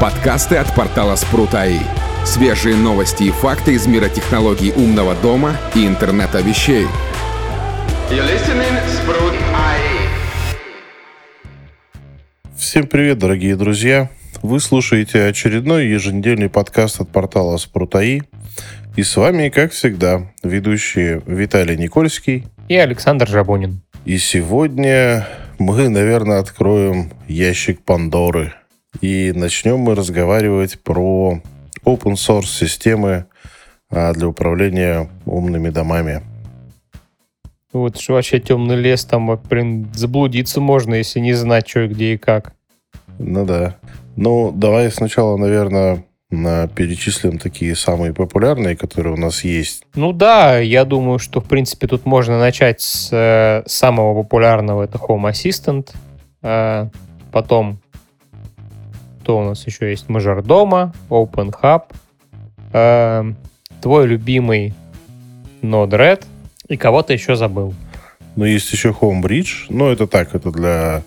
Подкасты от портала Спрут.Аи. Свежие новости и факты из мира технологий умного дома и интернета вещей. Всем привет, дорогие друзья! Вы слушаете очередной еженедельный подкаст от портала Спрут.Аи. И с вами, как всегда, ведущие Виталий Никольский и Александр Жабонин. И сегодня мы, наверное, откроем ящик Пандоры. И начнем мы разговаривать про open-source системы для управления умными домами. Вот что вообще темный лес, там блин, заблудиться можно, если не знать, что, где и как. Ну да. Ну, давай сначала, наверное, перечислим такие самые популярные, которые у нас есть. Ну да, я думаю, что, в принципе, тут можно начать с самого популярного, это Home Assistant. Потом у нас еще есть Мажордома, OpenHub, твой любимый Node-RED и кого-то еще забыл. Но есть еще HomeBridge, но это так, это для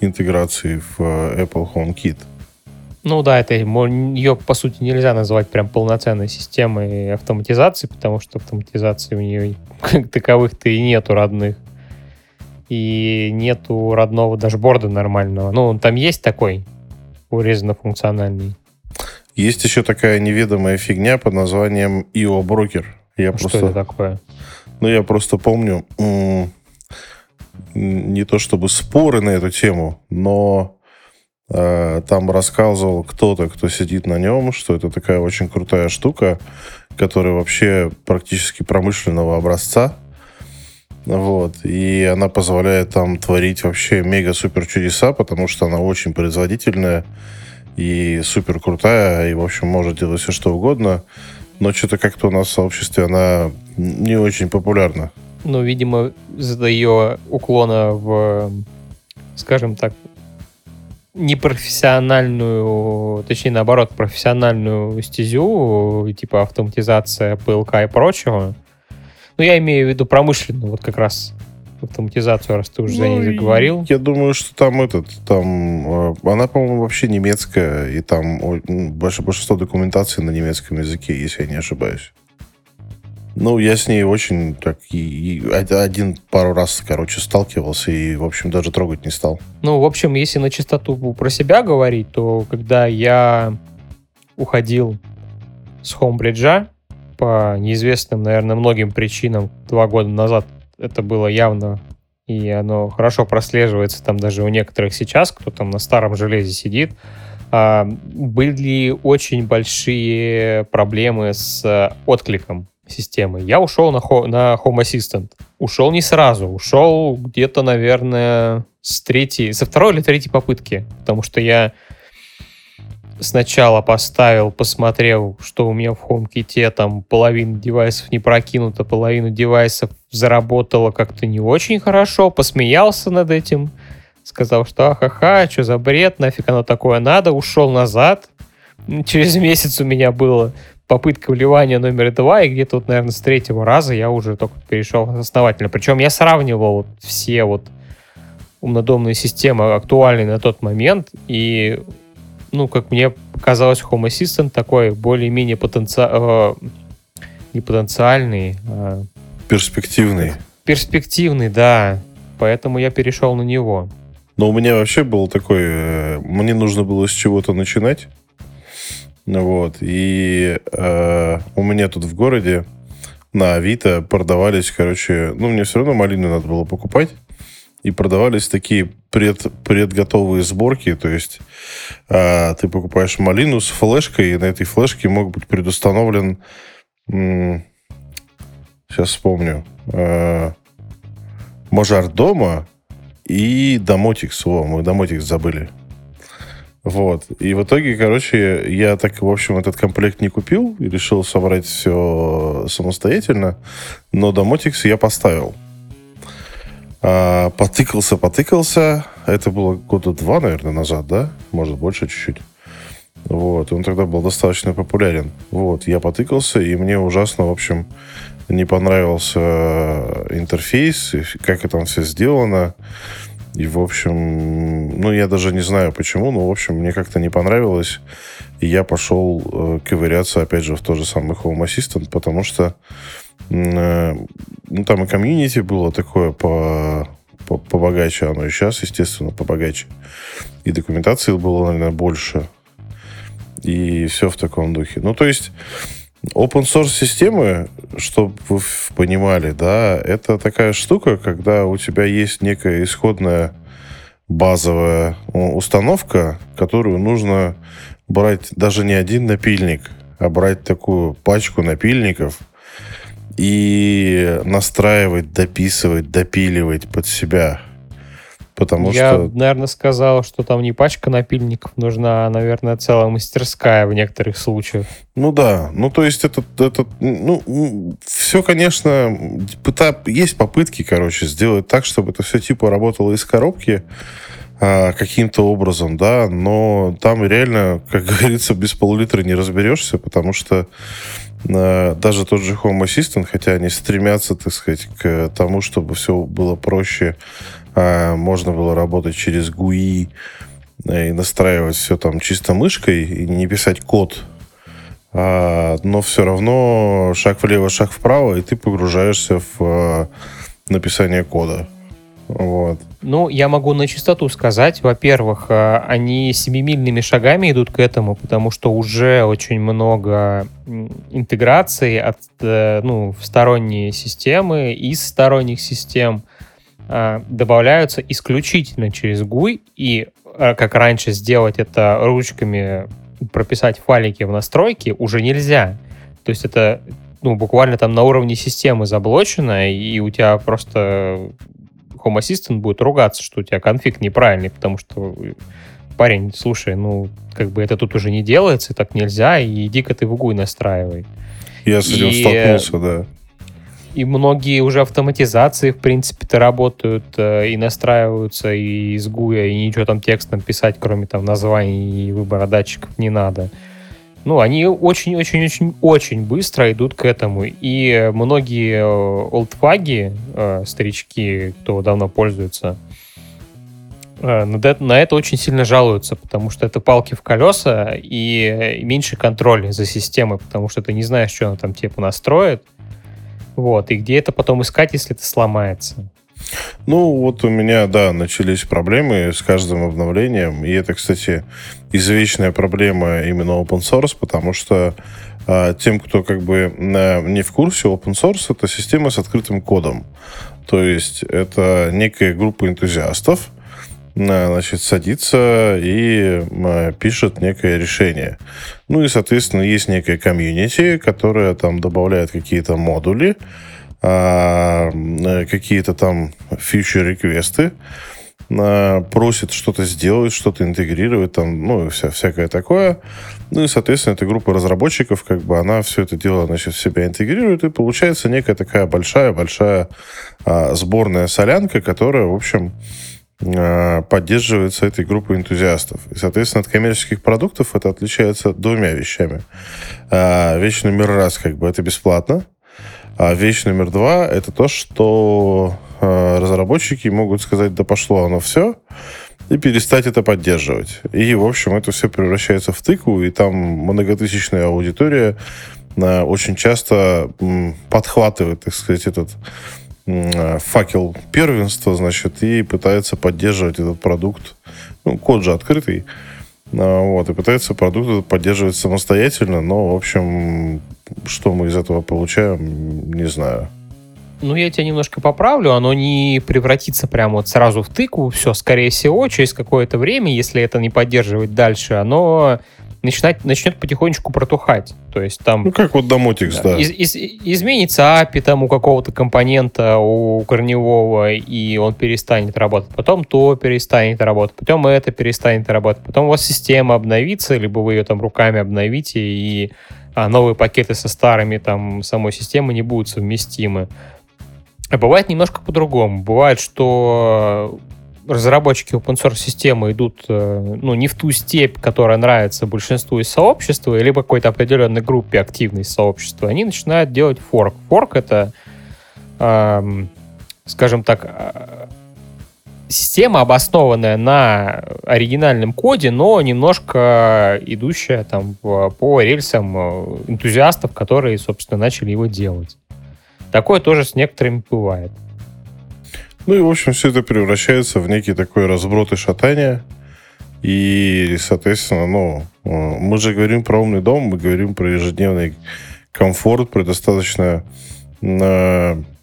интеграции в Apple HomeKit. Ну да, это ее, по сути, нельзя назвать прям полноценной системой автоматизации, потому что автоматизации у нее как таковых-то и нету родных. И нету родного дашборда нормального. Ну, он там есть такой, урезанно функциональный. Есть еще такая неведомая фигня под названием ioBroker. Что это такое? Ну, я просто помню, не то чтобы споры на эту тему, но там рассказывал кто-то, кто сидит на нем, что это такая очень крутая штука, которая вообще практически промышленного образца. Вот. И она позволяет там творить вообще мега-супер чудеса, потому что она очень производительная и супер крутая, и, в общем, может делать все, что угодно. Но что-то как-то у нас в сообществе она не очень популярна. Ну, видимо, из-за ее уклона в, скажем так, непрофессиональную, точнее, наоборот, профессиональную стезю, типа автоматизация, ПЛК и прочего. Ну, я имею в виду промышленную, вот как раз автоматизацию, раз ты уже за ней заговорил. Я думаю, что там она, по-моему, вообще немецкая, и там большинство документации на немецком языке, если я не ошибаюсь. Ну, я с ней очень так пару раз, короче, сталкивался и, в общем, даже трогать не стал. Ну, в общем, если на чистоту про себя говорить, то когда я уходил с HomeBridge по неизвестным, наверное, многим причинам 2 года назад, это было явно, и оно хорошо прослеживается там даже у некоторых сейчас, кто там на старом железе сидит, были очень большие проблемы с откликом системы. Я ушел на Home Assistant. Ушел не сразу, ушел где-то, наверное, со второй или третьей попытки, потому что я сначала посмотрел, что у меня в HomeKit там половина девайсов не прокинута, половина девайсов заработала как-то не очень хорошо, посмеялся над этим, сказал, что ахаха, что за бред, нафиг оно такое надо, ушел назад. Через месяц у меня была попытка вливания номер 2, и где-то, вот, наверное, с 3-го раза я уже только перешел основательно. Причем я сравнивал все умнодомные системы, актуальные на тот момент, и ну, как мне показалось, Home Assistant такой более-менее перспективный. Перспективный, да. Поэтому я перешел на него. Но у меня вообще был такой... мне нужно было с чего-то начинать. Вот. И у меня тут в городе на Авито продавались, короче... Ну, мне все равно малину надо было покупать. И продавались такие предготовые сборки, то есть ты покупаешь малину с флешкой, и на этой флешке мог быть предустановлен, сейчас вспомню, Мажордома и Домотикс. О, мы Домотикс забыли. Вот. И в итоге, короче, я так, в общем, этот комплект не купил и решил собрать все самостоятельно, но Домотикс я поставил. Потыкался. Это было года 2, наверное, назад, да? Может, больше чуть-чуть. Вот. Он тогда был достаточно популярен. Вот. Я потыкался, и мне ужасно, в общем, не понравился интерфейс, как это там все сделано. И, в общем, ну, я даже не знаю почему, но, в общем, мне как-то не понравилось. И я пошел ковыряться, опять же, в тот же самый Home Assistant, потому что ну, там и комьюнити было такое побогаче, оно и сейчас, естественно, побогаче. И документации было, наверное, больше. И все в таком духе. Ну, то есть, open-source системы, чтобы вы понимали, да, это такая штука, когда у тебя есть некая исходная базовая установка, которую нужно брать даже не один напильник, а брать такую пачку напильников и настраивать, дописывать, допиливать под себя. Потому что... наверное, сказал, что там не пачка напильников нужна, а, наверное, целая мастерская в некоторых случаях. Ну да, ну то есть это ну, все, конечно, есть попытки, короче, сделать так, чтобы это все типа работало из коробки каким-то образом, да, но там реально, как говорится, без пол-литра не разберешься, потому что даже тот же Home Assistant, хотя они стремятся, так сказать, к тому, чтобы все было проще, можно было работать через GUI и настраивать все там чисто мышкой и не писать код, но все равно шаг влево, шаг вправо, и ты погружаешься в написание кода. Вот. Ну, я могу на чистоту сказать. Во-первых, они семимильными шагами идут к этому, потому что уже очень много интеграций от, ну, в сторонние системы, из сторонних систем добавляются исключительно через GUI, и как раньше сделать это ручками, прописать файлики в настройки уже нельзя. То есть это, ну, буквально там на уровне системы заблочено, и у тебя просто... Home Assistant будет ругаться, что у тебя конфиг неправильный, потому что, парень, слушай, ну, как бы это тут уже не делается, так нельзя, и иди-ка ты в GUI настраивай. Я с этим столкнулся, да. И многие уже автоматизации, в принципе-то, работают и настраиваются и из GUI, и ничего там текстом писать, кроме там названий и выбора датчиков, не надо. Ну, они очень-очень-очень-очень быстро идут к этому. И многие олдфаги, старички, кто давно пользуется, на это очень сильно жалуются, потому что это палки в колеса и меньше контроля за системой, потому что ты не знаешь, что она там тебе понастроит. Вот. И где это потом искать, если это сломается. Ну, вот у меня, да, начались проблемы с каждым обновлением. И это, кстати, извечная проблема именно open source, потому что тем, кто как бы не в курсе, open source — это система с открытым кодом. То есть это некая группа энтузиастов, значит, садится и пишет некое решение. Ну и, соответственно, есть некая комьюнити, которая там добавляет какие-то модули, какие-то там фичер-реквесты, просит что-то сделать, что-то интегрировать, там, ну, всякое такое. Ну, и, соответственно, эта группа разработчиков, как бы, она все это дело, значит, в себя интегрирует, и получается некая такая большая-большая сборная солянка, которая, в общем, поддерживается этой группой энтузиастов. И, соответственно, от коммерческих продуктов это отличается двумя вещами. Вещь номер раз, как бы, это бесплатно. А вещь номер два — это то, что разработчики могут сказать: да пошло оно все, и перестать это поддерживать. И, в общем, это все превращается в тыкву, и там многотысячная аудитория очень часто подхватывает, так сказать, этот факел первенства, значит, и пытается поддерживать этот продукт. Ну, код же открытый. Вот, и пытается продукт поддерживать самостоятельно, но, в общем, что мы из этого получаем, не знаю. Ну, я тебя немножко поправлю, оно не превратится прямо вот сразу в тыкву, все, скорее всего, через какое-то время, если это не поддерживать дальше, оно начнет потихонечку протухать, то есть там... Ну, как вот Domoticz, да. Изменится API там у какого-то компонента, у корневого, и он перестанет работать. Потом то перестанет работать, потом это перестанет работать, потом у вас система обновится, либо вы ее там руками обновите, и новые пакеты со старыми там самой системы не будут совместимы. А бывает немножко по-другому. Бывает, что... разработчики open-source системы идут, ну, не в ту степь, которая нравится большинству из сообщества, либо какой-то определенной группе активной сообщества, они начинают делать форк. Форк — это, скажем так, система, обоснованная на оригинальном коде, но немножко идущая там по рельсам энтузиастов, которые, собственно, начали его делать. Такое тоже с некоторыми бывает. Ну и, в общем, все это превращается в некий такой разброд и шатание. И, соответственно, мы же говорим про умный дом, мы говорим про ежедневный комфорт, про достаточно,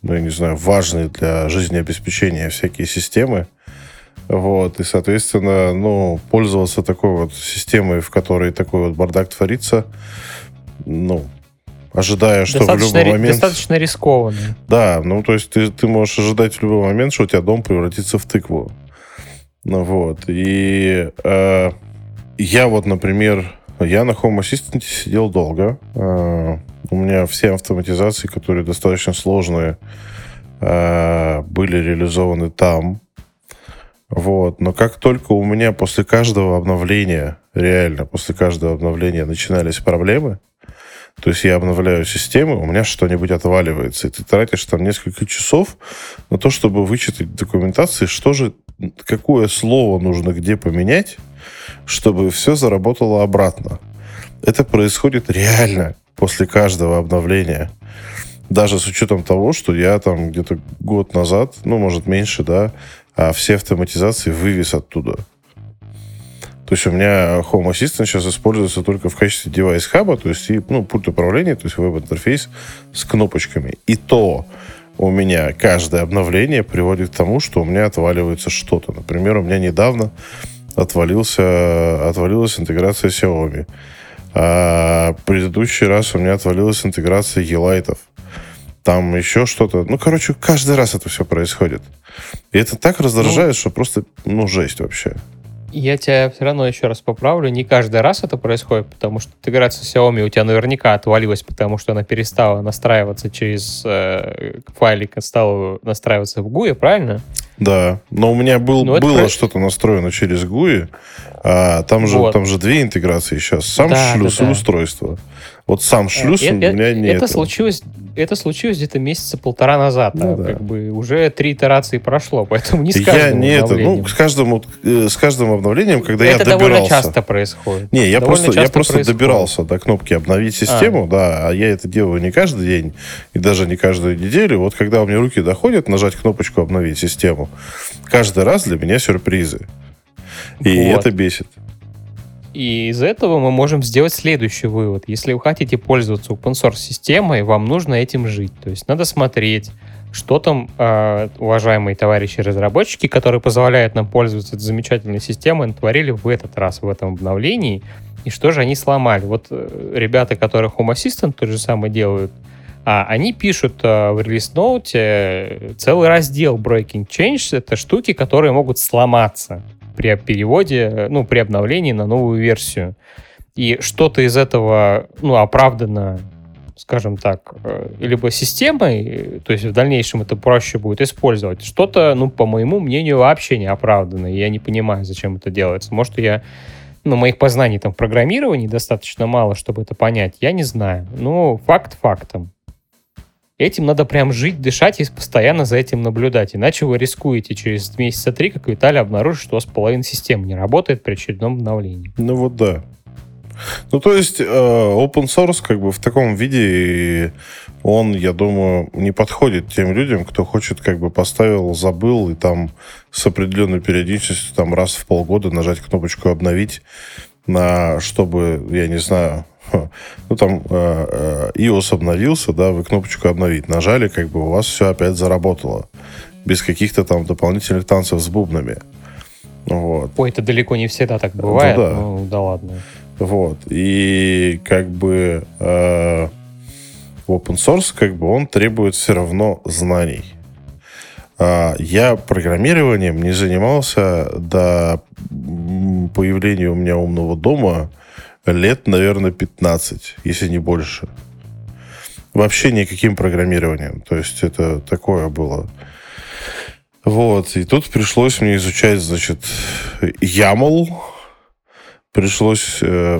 важные для жизнеобеспечения всякие системы. Вот. И, соответственно, пользоваться такой вот системой, в которой такой вот бардак творится, ожидая, что достаточно, в любой момент... Достаточно рискованно. Да, то есть ты можешь ожидать в любой момент, что у тебя дом превратится в тыкву. И я вот, например, я на Home Assistant сидел долго. У меня все автоматизации, которые достаточно сложные, были реализованы там. Но как только у меня после каждого обновления начинались проблемы, то есть я обновляю систему, у меня что-нибудь отваливается, и ты тратишь там несколько часов на то, чтобы вычитать в документации, какое слово нужно где поменять, чтобы все заработало обратно. Это происходит реально после каждого обновления. Даже с учетом того, что я там где-то год назад, может меньше, все автоматизации вывез оттуда. То есть у меня Home Assistant сейчас используется только в качестве девайс-хаба, то есть пульт управления, то есть веб-интерфейс с кнопочками. И то у меня каждое обновление приводит к тому, что у меня отваливается что-то. Например, у меня недавно отвалилась интеграция Xiaomi. А в предыдущий раз у меня отвалилась интеграция Yeelight. Там еще что-то. Каждый раз это все происходит. И это так раздражает, что просто, жесть вообще. Я тебя все равно еще раз поправлю. Не каждый раз это происходит, потому что интеграция Xiaomi у тебя наверняка отвалилась, потому что она перестала настраиваться через файлик, стала настраиваться в GUI, правильно? Да, но у меня было что-то настроено через GUI, а там же две интеграции сейчас. Сам шлюз и устройство. Вот сам шлюз у меня нет. Это случилось где-то месяца полтора назад. Уже 3 итерации прошло, поэтому не с каждым обновлением. С каждым обновлением, когда я добирался... Это довольно часто происходит. Не, я просто добирался до кнопки «Обновить систему», а я это делаю не каждый день и даже не каждую неделю. Вот когда у меня руки доходят нажать кнопочку «Обновить систему», каждый раз для меня сюрпризы. И это бесит. И из этого мы можем сделать следующий вывод. Если вы хотите пользоваться open-source системой, вам нужно этим жить. То есть надо смотреть, что там уважаемые товарищи-разработчики, которые позволяют нам пользоваться этой замечательной системой, натворили в этот раз, в этом обновлении, и что же они сломали. Вот ребята, которые Home Assistant то же самое делают, они пишут в релиз-ноуте целый раздел Breaking Change. Это штуки, которые могут сломаться при переводе, при обновлении на новую версию. И что-то из этого, оправдано, скажем так, либо системой, то есть в дальнейшем это проще будет использовать. Что-то, по моему мнению, вообще не оправдано. Я не понимаю, зачем это делается. Может, я... моих познаний там в программировании достаточно мало, чтобы это понять. Я не знаю. Факт фактом. Этим надо прям жить, дышать и постоянно за этим наблюдать. Иначе вы рискуете через месяца 3, как Виталий, обнаружить, что у вас половина систем не работает при очередном обновлении. Да. То есть open source в таком виде, он, я думаю, не подходит тем людям, кто хочет поставил, забыл и там с определенной периодичностью там раз в полгода нажать кнопочку «Обновить», чтобы, я не знаю... iOS обновился, вы кнопочку «Обновить» нажали, у вас все опять заработало. Без каких-то там дополнительных танцев с бубнами. Ой, это далеко не всегда так бывает. Ладно. И open source, он требует все равно знаний. Я программированием не занимался до появления у меня умного дома лет, наверное, 15, если не больше. Вообще никаким программированием. То есть это такое было. И тут пришлось мне изучать, YAML. Пришлось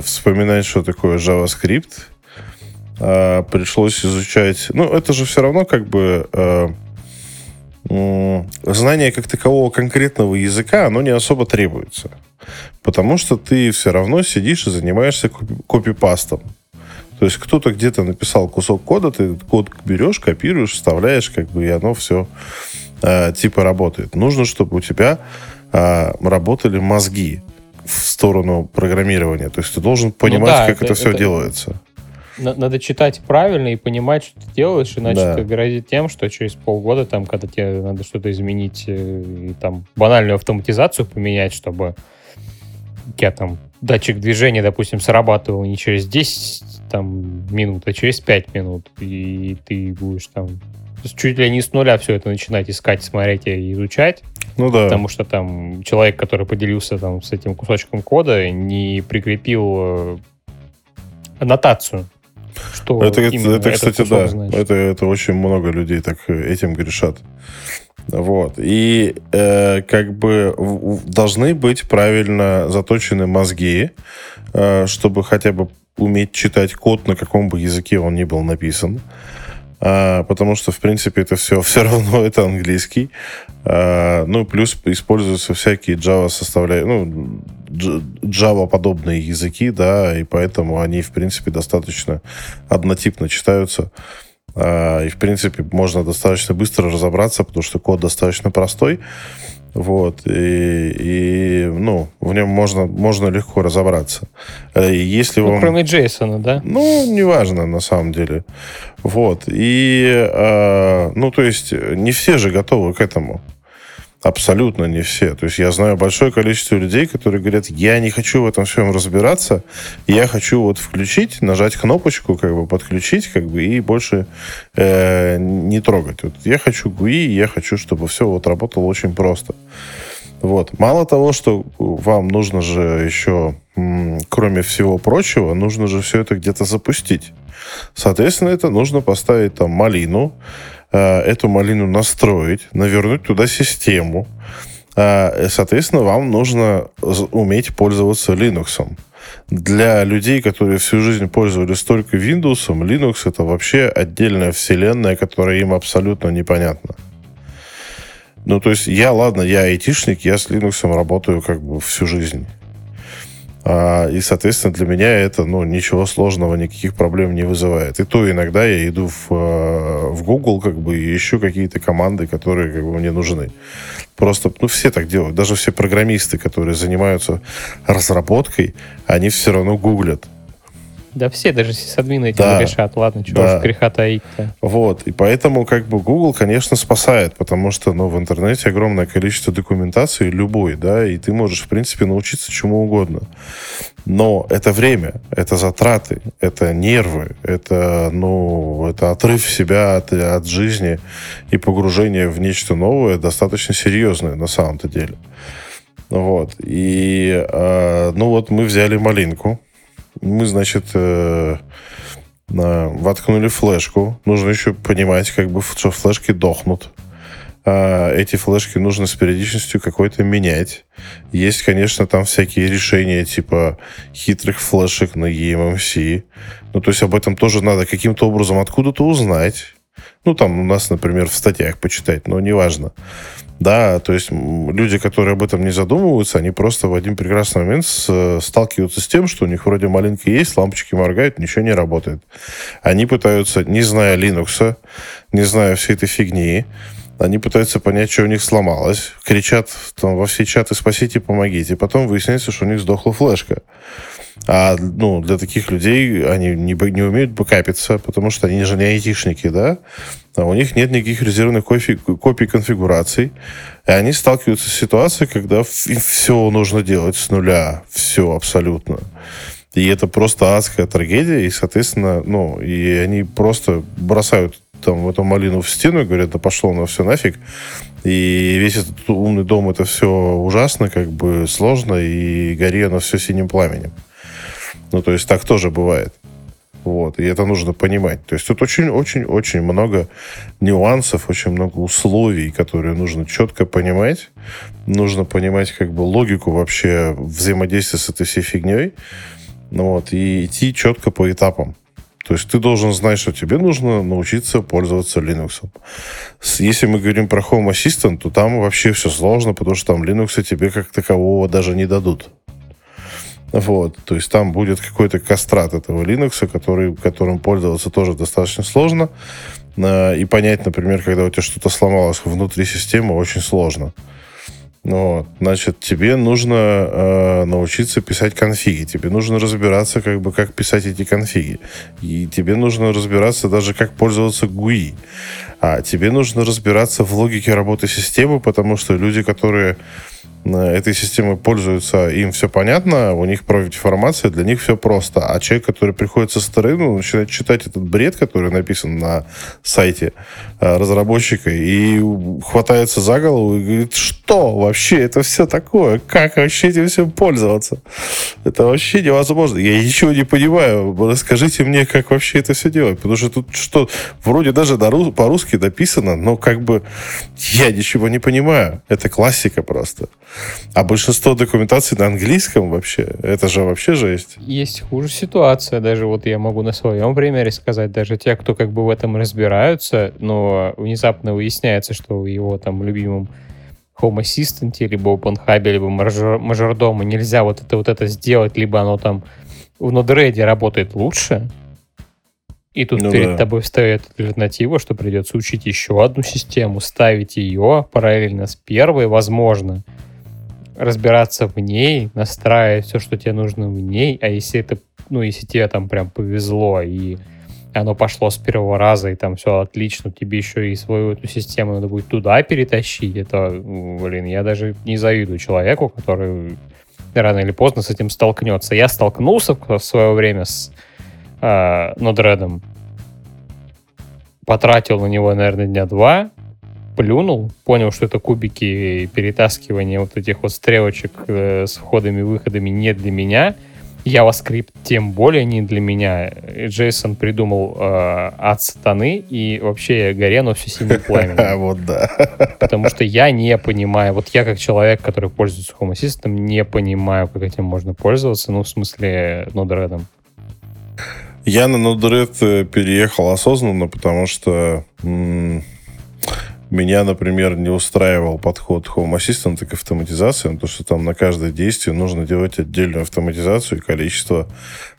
вспоминать, что такое JavaScript. Пришлось изучать... это же все равно знание как такового конкретного языка, оно не особо требуется. Потому что ты все равно сидишь и занимаешься копипастом. То есть кто-то где-то написал кусок кода, ты код берешь, копируешь, вставляешь, как бы, и оно все типа работает. Нужно, чтобы у тебя работали мозги в сторону программирования. То есть ты должен понимать, как это все делается. Надо читать правильно и понимать, что ты делаешь, иначе ты грозит тем, что через полгода, там, когда тебе надо что-то изменить, и там банальную автоматизацию поменять, чтобы я там датчик движения, допустим, срабатывал не через 10 там, минут, а через 5 минут, и ты будешь там чуть ли не с нуля все это начинать искать, смотреть и изучать. Потому что там человек, который поделился там, с этим кусочком кода, не прикрепил аннотацию. Что это кстати, да. Это очень много людей так этим грешат. Вот. И как бы должны быть правильно заточены мозги, чтобы хотя бы уметь читать код, на каком бы языке он ни был написан. Потому что, в принципе, это все равно это английский. Ну, плюс используются всякие Java составляющие, ну, Java-подобные языки, да, и поэтому они, в принципе, достаточно однотипно читаются. И, в принципе, можно достаточно быстро разобраться, потому что код достаточно простой. Вот, и ну, в нем можно легко разобраться. Если вам... Кроме JSON, да? Ну, неважно, на самом деле. Вот, и, ну, то есть, не все же готовы к этому. Абсолютно не все. То есть, я знаю большое количество людей, которые говорят, я не хочу в этом всем разбираться, я хочу вот включить, нажать кнопочку, как бы подключить, как бы, и больше не трогать. Вот я хочу GUI, я хочу, чтобы все вот работало очень просто. Вот. Мало того, что вам нужно же еще, кроме всего прочего, нужно же все это где-то запустить. Соответственно, это нужно поставить там малину, эту малину настроить, навернуть туда систему. Соответственно, вам нужно уметь пользоваться Linux. Для людей, которые всю жизнь пользовались только Windows, Linux — это вообще отдельная вселенная, которая им абсолютно непонятна. Ну, то есть, я айтишник, я с Linux работаю как бы всю жизнь. И, соответственно, для меня это, ну, ничего сложного, никаких проблем не вызывает. И то иногда я иду в Google, как бы, и ищу какие-то команды, которые, как бы, мне нужны. Просто, ну, все так делают. Даже все программисты, которые занимаются разработкой, они все равно гуглят. Да все, даже сисадмины этим грешат. Ладно, чего уж греха таить-то. Вот, и поэтому, как бы, Google, конечно, спасает, потому что, ну, в интернете огромное количество документации, любой, да, и ты можешь, в принципе, научиться чему угодно. Но это время, это затраты, это нервы, это, ну, это отрыв себя от жизни и погружение в нечто новое достаточно серьезное на самом-то деле. Вот, и, ну, вот мы взяли малинку, мы, значит, воткнули флешку. Нужно еще понимать, как бы, что флешки дохнут. Эти флешки нужно с периодичностью какой-то менять. Есть, конечно, там всякие решения типа хитрых флешек на EMMC. Ну, то есть об этом тоже надо каким-то образом откуда-то узнать. Ну, там у нас, например, в статьях почитать, но неважно. Да, то есть люди, которые об этом не задумываются, они просто в один прекрасный момент сталкиваются с тем, что у них вроде малинка есть, лампочки моргают, ничего не работает. Они пытаются, не зная Linux, не зная всей этой фигни, они пытаются понять, что у них сломалось, кричат там во все чаты «спасите, помогите», потом выясняется, что у них сдохла флешка. А, ну, для таких людей они не умеют бэкапиться, потому что они же не айтишники, да? А у них нет никаких резервных копий конфигураций. И они сталкиваются с ситуацией, когда все нужно делать с нуля. Все абсолютно. И это просто адская трагедия. И, соответственно, ну, и они просто бросают там эту малину в стену и говорят, да пошло на все нафиг. И весь этот умный дом, это все ужасно, как бы сложно, и гори оно все синим пламенем. Ну, то есть, так тоже бывает. Вот. И это нужно понимать. То есть, тут очень-очень-очень много нюансов, очень много условий, которые нужно четко понимать. Нужно понимать, как бы, логику вообще взаимодействия с этой всей фигней. Вот. И идти четко по этапам. То есть ты должен знать, что тебе нужно научиться пользоваться Linux. Если мы говорим про Home Assistant, то там вообще все сложно, потому что там Linux тебе как такового даже не дадут. Вот. То есть там будет какой-то кастрат этого Linux, которым пользоваться тоже достаточно сложно. И понять, например, когда у тебя что-то сломалось внутри системы, очень сложно. Вот. Значит, тебе нужно научиться писать конфиги. Тебе нужно разбираться, как писать эти конфиги. И тебе нужно разбираться даже, как пользоваться GUI. А тебе нужно разбираться в логике работы системы, потому что люди, которые этой системой пользуются, им все понятно, у них профдеформация, для них все просто. А человек, который приходит со стороны, начинает читать этот бред, который написан на сайте разработчика, и хватается за голову и говорит, что вообще это все такое? Как вообще этим всем пользоваться? Это вообще невозможно. Я ничего не понимаю. Расскажите мне, как вообще это все делать. Потому что тут что, вроде даже по-русски написано, но как бы я ничего не понимаю. Это классика просто. А большинство документаций на английском вообще. Это же вообще жесть. Есть хуже ситуация. Даже вот я могу на своем примере сказать. Даже те, кто как бы в этом разбираются, но внезапно выясняется, что в его там любимом Home Assistant, либо OpenHub, либо Мажордому нельзя вот это сделать, либо оно там в Node-RED работает лучше. И тут перед тобой встает альтернатива, что придется учить еще одну систему, ставить ее параллельно с первой, возможно, разбираться в ней, настраивать все, что тебе нужно в ней. А если это, если тебе там прям повезло, и оно пошло с первого раза, и там все отлично, тебе еще и свою эту систему надо будет туда перетащить. Это, я даже не завидую человеку, который рано или поздно с этим столкнется. Я столкнулся в свое время с Node-RED, потратил на него, наверное, дня два, плюнул, понял, что это кубики и перетаскивание вот этих вот стрелочек с входами и выходами не для меня, JavaScript тем более не для меня, JSON придумал от сатаны, и вообще горено все синим пламенем. Вот да. Потому что я не понимаю, вот я как человек, который пользуется Home Assistant, не понимаю, как этим можно пользоваться, в смысле Node-RED. Я на Node-RED переехал осознанно, потому что меня, например, не устраивал подход Home Assistant к автоматизации, потому что там на каждое действие нужно делать отдельную автоматизацию, и количество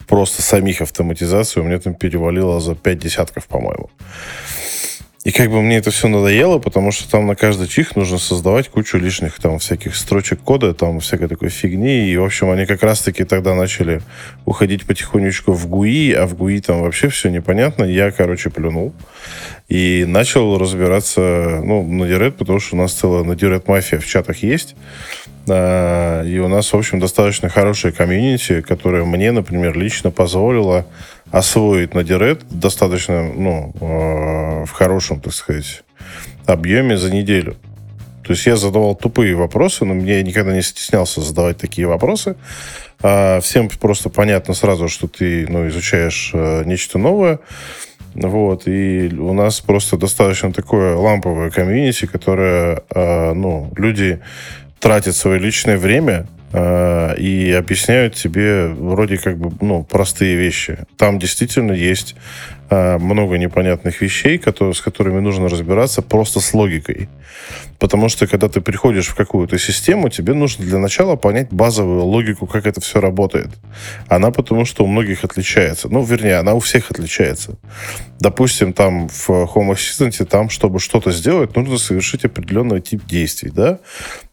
просто самих автоматизаций у меня там перевалило за 5 десятков, по-моему. И как бы мне это все надоело, потому что там на каждый чих нужно создавать кучу лишних там всяких строчек кода, там всякой такой фигни. И, в общем, они как раз-таки тогда начали уходить потихонечку в GUI, а в GUI там вообще все непонятно. Я, плюнул. И начал разбираться, на Node-RED, потому что у нас целая Node-RED-мафия в чатах есть. И у нас, в общем, достаточно хорошая комьюнити, которая мне, например, лично позволила освоить Node-RED достаточно, в хорошем, так сказать, объеме за неделю. То есть я задавал тупые вопросы, но я никогда не стеснялся задавать такие вопросы. Всем просто понятно сразу, что ты, изучаешь нечто новое. Вот, и у нас просто достаточно такое ламповое комьюнити, которое, люди тратят свое личное время и объясняют тебе вроде простые вещи. Там действительно есть много непонятных вещей, с которыми нужно разбираться просто с логикой. Потому что, когда ты приходишь в какую-то систему, тебе нужно для начала понять базовую логику, как это все работает. Она потому что у многих отличается. Она у всех отличается. Допустим, там в Home Assistant, чтобы что-то сделать, нужно совершить определенный тип действий, да?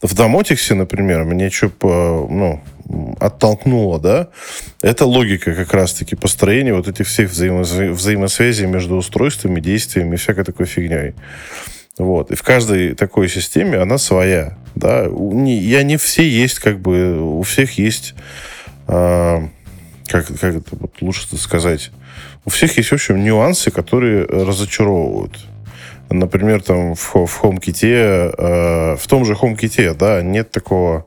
В Domoticz, например, меня оттолкнуло, да? Это логика как раз-таки построения вот этих всех взаимосвязей между устройствами, действиями и всякой такой фигней. Вот. И в каждой такой системе она своя, да. Я не все есть, у всех есть, как это лучше сказать, у всех есть, в общем, нюансы, которые разочаровывают. Например, там в HomeKit, в том же HomeKit, да, нет такого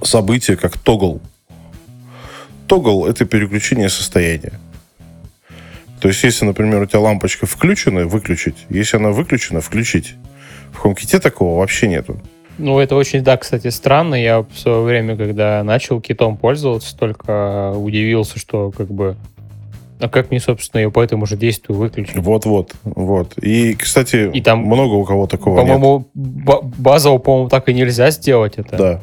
события, как тогл. Тогл — это переключение состояния. То есть, если, например, у тебя лампочка включена, выключить. Если она выключена, включить. В HomeKit такого вообще нету. Ну, это очень, да, кстати, странно. Я в свое время, когда начал китом пользоваться, только удивился, что как бы... А как мне, собственно, ее по этому же действию выключить? Вот. И, кстати, и там, много у кого такого по-моему, нет. Базово, по-моему, так и нельзя сделать это. Да.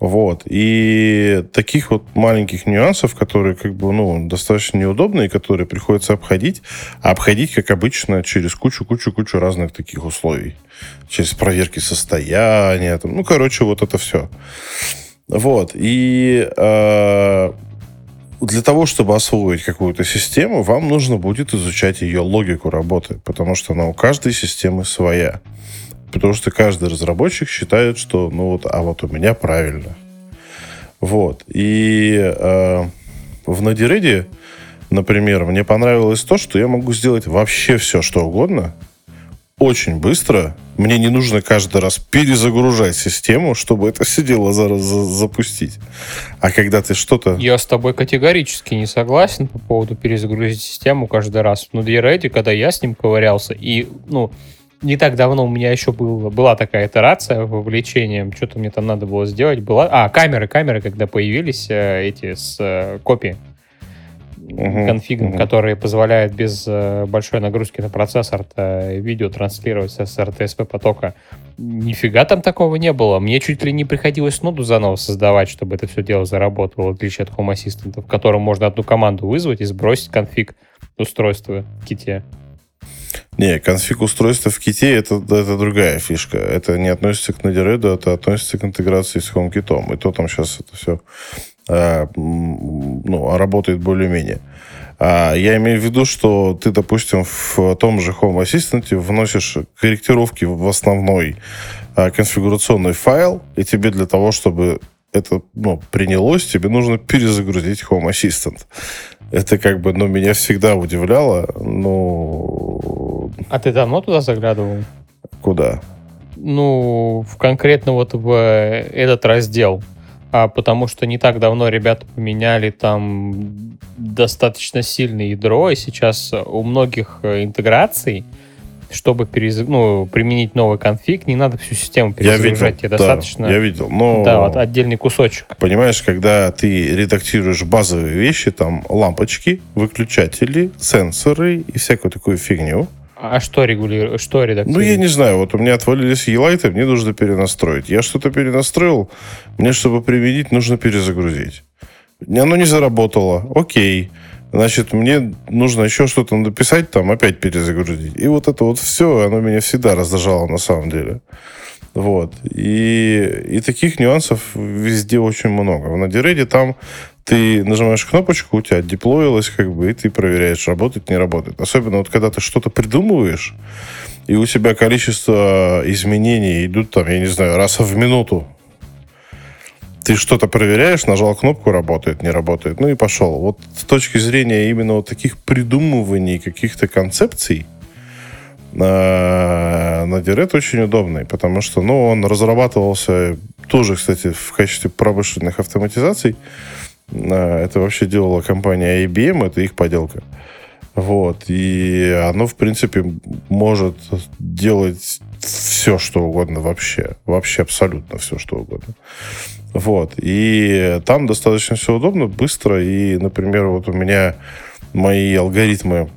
Вот. И таких вот маленьких нюансов, которые как бы, ну, достаточно неудобные, которые приходится обходить, а обходить, как обычно, через кучу разных таких условий. Через проверки состояния. Там. Ну, короче, вот это все. Вот. И... Для того, чтобы освоить какую-то систему, вам нужно будет изучать ее логику работы, потому что она у каждой системы своя. Потому что каждый разработчик считает, что вот у меня правильно. Вот. И в Node-RED, например, мне понравилось то, что я могу сделать вообще все, что угодно, очень быстро. Мне не нужно каждый раз перезагружать систему, чтобы это все дело запустить. А когда ты что-то... Я с тобой категорически не согласен по поводу перезагрузить систему каждый раз. В Node-RED, когда я с ним ковырялся, и, не так давно у меня еще была такая итерация вовлечением, что-то мне там надо было сделать. Камеры, когда появились эти с копией. Конфигом, который позволяет без большой нагрузки на процессор видео транслировать с RTSP потока. Нифига там такого не было. Мне чуть ли не приходилось ноду заново создавать, чтобы это все дело заработало, в отличие от Home Assistant, в котором можно одну команду вызвать и сбросить конфиг устройства в ките. Не, конфиг устройства в ките это другая фишка. Это не относится к Node-RED, это относится к интеграции с HomeKit. И то там сейчас это все... работает более-менее. Я имею в виду, что ты, допустим, в том же Home Assistant вносишь корректировки в основной конфигурационный файл, и тебе для того, чтобы это принялось, тебе нужно перезагрузить Home Assistant. Это как бы, меня всегда удивляло. А ты давно туда заглядывал? Куда? Конкретно вот в этот раздел. Потому что не так давно ребята поменяли там достаточно сильное ядро, и сейчас у многих интеграций, чтобы применить новый конфиг, не надо всю систему перезагружать. Я видел. Да, вот отдельный кусочек. Понимаешь, когда ты редактируешь базовые вещи, там лампочки, выключатели, сенсоры и всякую такую фигню. А что регулирует? Что редактирует? Я не знаю. Вот у меня отвалились Yeelight, мне нужно перенастроить. Я что-то перенастроил, мне, чтобы применить, нужно перезагрузить. Оно не заработало. Окей. Значит, мне нужно еще что-то написать, там опять перезагрузить. И вот это вот все, оно меня всегда раздражало на самом деле. Вот. И таких нюансов везде очень много. В Node-RED там ты нажимаешь кнопочку, у тебя деплоилось, и ты проверяешь, работает, не работает. Особенно вот когда ты что-то придумываешь, и у тебя количество изменений идут там, я не знаю, раз в минуту. Ты что-то проверяешь, нажал кнопку, работает, не работает, и пошел. Вот с точки зрения именно вот таких придумываний каких-то концепций, Node-RED очень удобный, потому что, он разрабатывался тоже, кстати, в качестве промышленных автоматизаций. Это вообще делала компания IBM, это их поделка. Вот. И оно, в принципе, может делать все, что угодно вообще. Вообще абсолютно все, что угодно. Вот. И там достаточно все удобно, быстро. И, например, вот у меня мои алгоритмы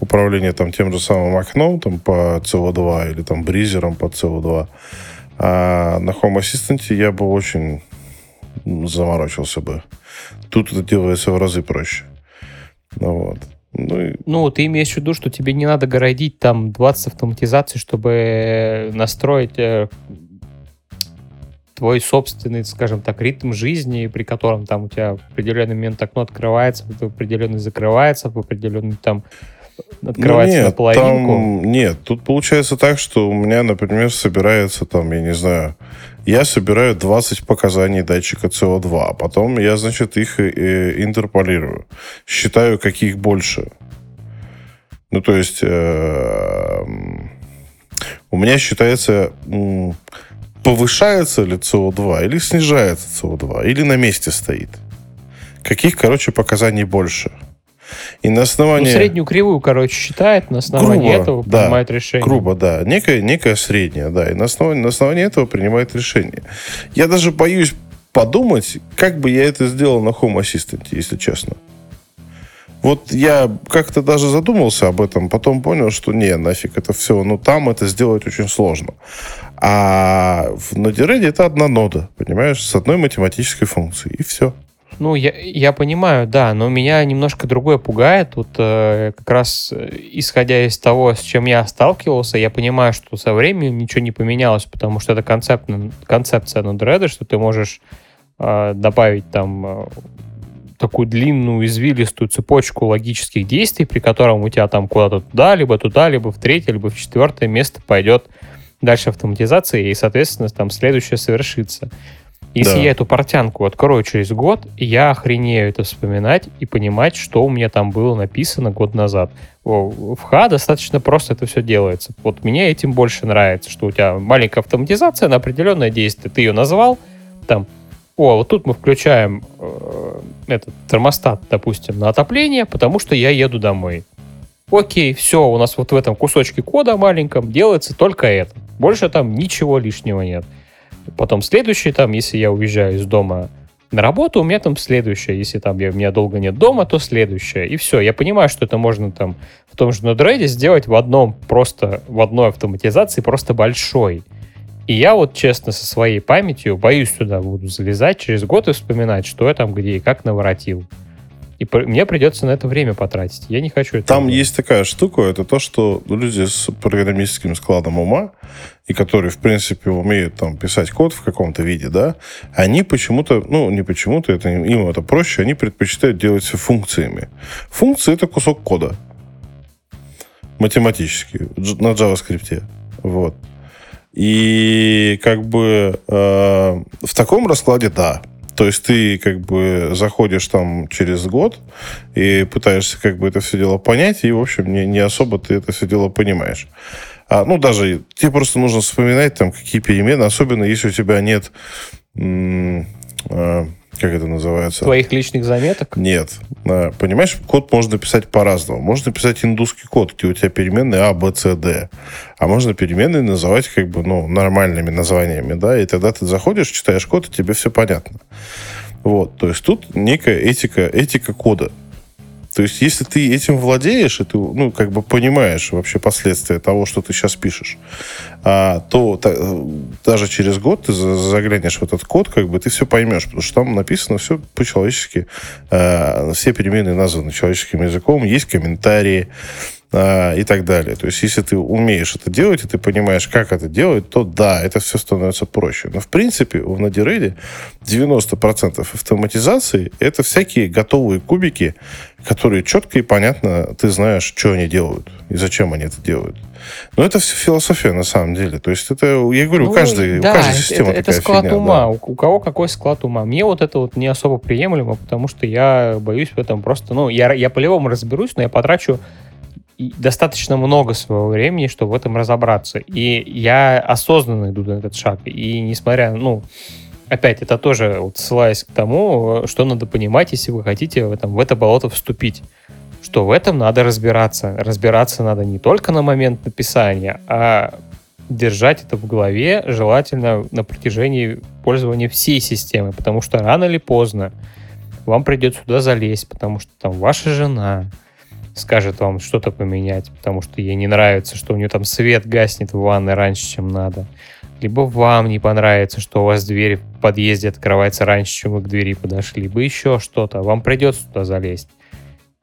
управления там тем же самым окном там, по CO2 или там бризером по CO2. А на Home Assistant я бы очень... заморочился бы. Тут это делается в разы проще. Ты имеешь в виду, что тебе не надо городить там 20 автоматизаций, чтобы настроить твой собственный, скажем так, ритм жизни, при котором там у тебя в определенный момент окно открывается, в определенный закрывается, в определенный там открывается наполовинку. Нет, тут получается так, что у меня, например, собирается там, я не знаю, я собираю 20 показаний датчика CO2, а потом я, значит, их интерполирую. Считаю, каких больше. То есть у меня считается, повышается ли CO2, или снижается CO2, или на месте стоит. Каких, короче, показаний больше. И на основании... Ну, среднюю кривую, короче, считает, на основании этого принимает решение. Грубо, да. Некая средняя, да. И на основании этого принимает решение. Я даже боюсь подумать, как бы я это сделал на Home Assistant, если честно. Вот я как-то даже задумался об этом, потом понял, что не, нафиг это все. Ну, там это сделать очень сложно. А в Node-RED это одна нода, понимаешь, с одной математической функцией, и все. Ну, я понимаю, да, но меня немножко другое пугает. Вот как раз исходя из того, с чем я сталкивался, я понимаю, что со временем ничего не поменялось, потому что это концепция Node-RED, что ты можешь добавить там... такую длинную, извилистую цепочку логических действий, при котором у тебя там куда-то туда, либо в третье, либо в четвертое место пойдет дальше автоматизация, и, соответственно, там следующее совершится. Если я эту портянку открою через год, я охренею это вспоминать и понимать, что у меня там было написано год назад. В ХА достаточно просто это все делается. Вот мне этим больше нравится, что у тебя маленькая автоматизация на определенное действие. Ты ее назвал, там, вот тут мы включаем этот термостат, допустим, на отопление, потому что я еду домой. Окей, все, у нас вот в этом кусочке кода маленьком делается только это. Больше там ничего лишнего нет. Потом следующий, там, если я уезжаю из дома на работу, у меня там следующее. Если там у меня долго нет дома, то следующее. И все, я понимаю, что это можно там в том же Node-RED сделать в одной автоматизации, просто большой. И я вот, честно, со своей памятью боюсь сюда буду залезать через год и вспоминать, что я там где и как наворотил. И мне придется на это время потратить. Я не хочу это. Там есть такая штука, это то, что люди с программистским складом ума, и которые, в принципе, умеют там писать код в каком-то виде, да, они почему-то, ну, не почему-то, это им это проще, они предпочитают делать все функциями. Функции — это кусок кода. Математический. На JavaScript. Вот. И как бы в таком раскладе да. То есть ты как бы заходишь там через год и пытаешься как бы это все дело понять, и, в общем, не особо ты это все дело понимаешь. Ну, даже тебе просто нужно вспоминать там какие перемены, особенно если у тебя нет... Как это называется? Твоих личных заметок? Нет. Понимаешь, код можно писать по-разному. Можно писать индусский код, где у тебя переменные А, Б, С, Д. А можно переменные называть как бы, ну, нормальными названиями, да, и тогда ты заходишь, читаешь код, и тебе все понятно. Вот. То есть тут некая этика кода. То есть если ты этим владеешь, и ты, ну, как бы понимаешь вообще последствия того, что ты сейчас пишешь, то даже через год ты заглянешь в этот код, как бы ты все поймешь, потому что там написано все по-человечески, все переменные названы человеческим языком, есть комментарии и так далее. То есть если ты умеешь это делать, и ты понимаешь, как это делать, то да, это все становится проще. Но в принципе в Node-RED 90% автоматизации это всякие готовые кубики, которые четко и понятно ты знаешь, что они делают и зачем они это делают. Но это все философия на самом деле. То есть это, я говорю, у каждой системы это такая склад фигня, ума. Да. У кого какой склад ума. Мне вот это вот не особо приемлемо, потому что я боюсь в этом просто... Ну, я по-любому разберусь, но я потрачу достаточно много своего времени, чтобы в этом разобраться. И я осознанно иду на этот шаг. И несмотря на... Ну, опять, это тоже вот ссылаясь к тому, что надо понимать, если вы хотите в это болото вступить. Что в этом надо разбираться. Разбираться надо не только на момент написания, а держать это в голове, желательно на протяжении пользования всей системы. Потому что рано или поздно вам придется сюда залезть, потому что там ваша жена скажет вам что-то поменять, потому что ей не нравится, что у нее там свет гаснет в ванной раньше, чем надо. Либо вам не понравится, что у вас дверь в подъезде открывается раньше, чем вы к двери подошли. Либо еще что-то. Вам придется туда залезть.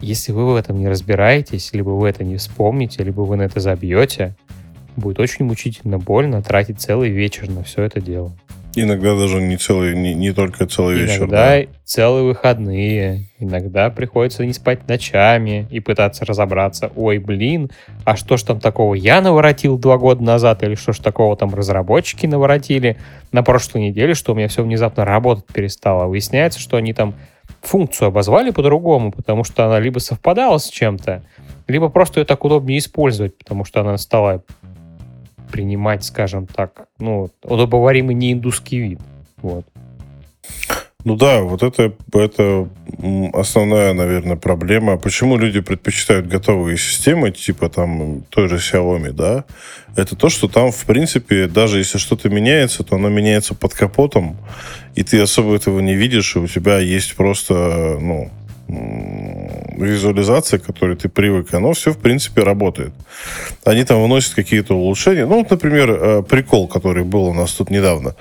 Если вы в этом не разбираетесь, либо вы это не вспомните, либо вы на это забьете, будет очень мучительно больно тратить целый вечер на все это дело. Иногда даже не только целый иногда вечер. Иногда целые выходные. Иногда приходится не спать ночами и пытаться разобраться. Ой, блин, а что ж там такого я наворотил 2 года назад? Или что ж такого там разработчики наворотили на прошлой неделе, что у меня все внезапно работать перестало? Выясняется, что они там функцию обозвали по-другому, потому что она либо совпадала с чем-то, либо просто ее так удобнее использовать, потому что она стала... принимать, скажем так, удобоваримый неиндусский вид. Вот. Ну да, вот это основная, наверное, проблема. Почему люди предпочитают готовые системы, типа там той же Xiaomi, да? Это то, что там, в принципе, даже если что-то меняется, то оно меняется под капотом, и ты особо этого не видишь, и у тебя есть просто, ну, визуализация, к которой ты привык, оно все, в принципе, работает. Они там вносят какие-то улучшения. Ну, вот, например, прикол, который был у нас тут недавно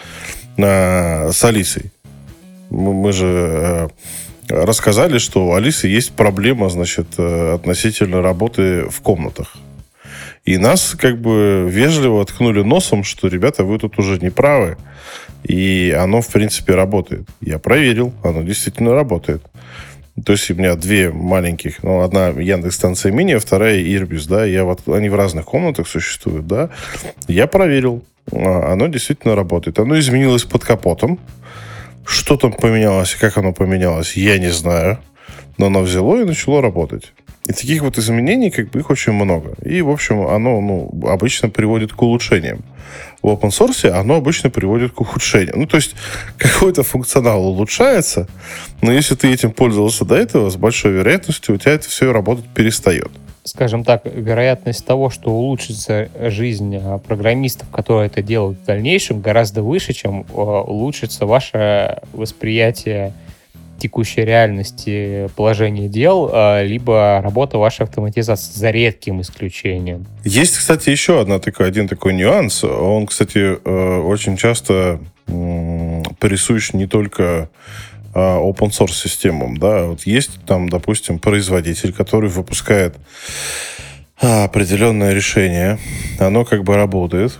с Алисой. Мы же рассказали, что у Алисы есть проблема, значит, относительно работы в комнатах. И нас как бы вежливо ткнули носом, что, ребята, вы тут уже не правы. И оно, в принципе, работает. Я проверил, оно действительно работает. То есть у меня две маленьких, ну, одна Яндекс.Станция мини, а вторая Ирбис, да, они в разных комнатах существуют, да. Я проверил, оно действительно работает. Оно изменилось под капотом. Что там поменялось, как оно поменялось, я не знаю. Но оно взяло и начало работать. И таких вот изменений, как бы, их очень много. И, в общем, оно, ну, обычно приводит к улучшениям. В open source оно обычно приводит к ухудшению. Ну, то есть, какой-то функционал улучшается, но если ты этим пользовался до этого, с большой вероятностью у тебя это все работать перестает. Скажем так, вероятность того, что улучшится жизнь программистов, которые это делают в дальнейшем, гораздо выше, чем улучшится ваше восприятие текущей реальности положения дел, либо работа вашей автоматизации, за редким исключением. Есть, кстати, еще один такой нюанс. Он, кстати, очень часто присущ не только open-source системам. Да? Вот есть там, допустим, производитель, который выпускает определенное решение. Оно как бы работает.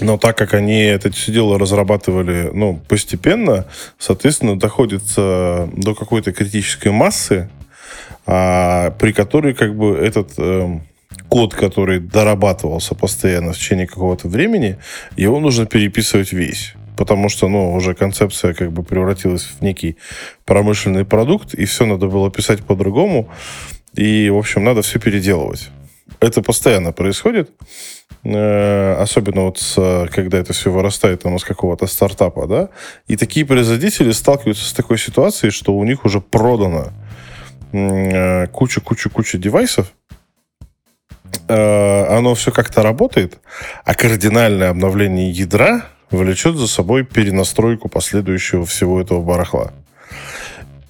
Но так как они это все дело разрабатывали, ну, постепенно, соответственно, доходит до какой-то критической массы, при которой как бы этот код, который дорабатывался постоянно в течение какого-то времени, его нужно переписывать весь. Потому что, ну, уже концепция как бы превратилась в некий промышленный продукт, и все надо было писать по-другому, и, в общем, надо все переделывать. Это постоянно происходит, особенно вот когда это все вырастает там из какого-то стартапа, да, и такие производители сталкиваются с такой ситуацией, что у них уже продано куча девайсов, оно все как-то работает, а кардинальное обновление ядра влечет за собой перенастройку последующего всего этого барахла.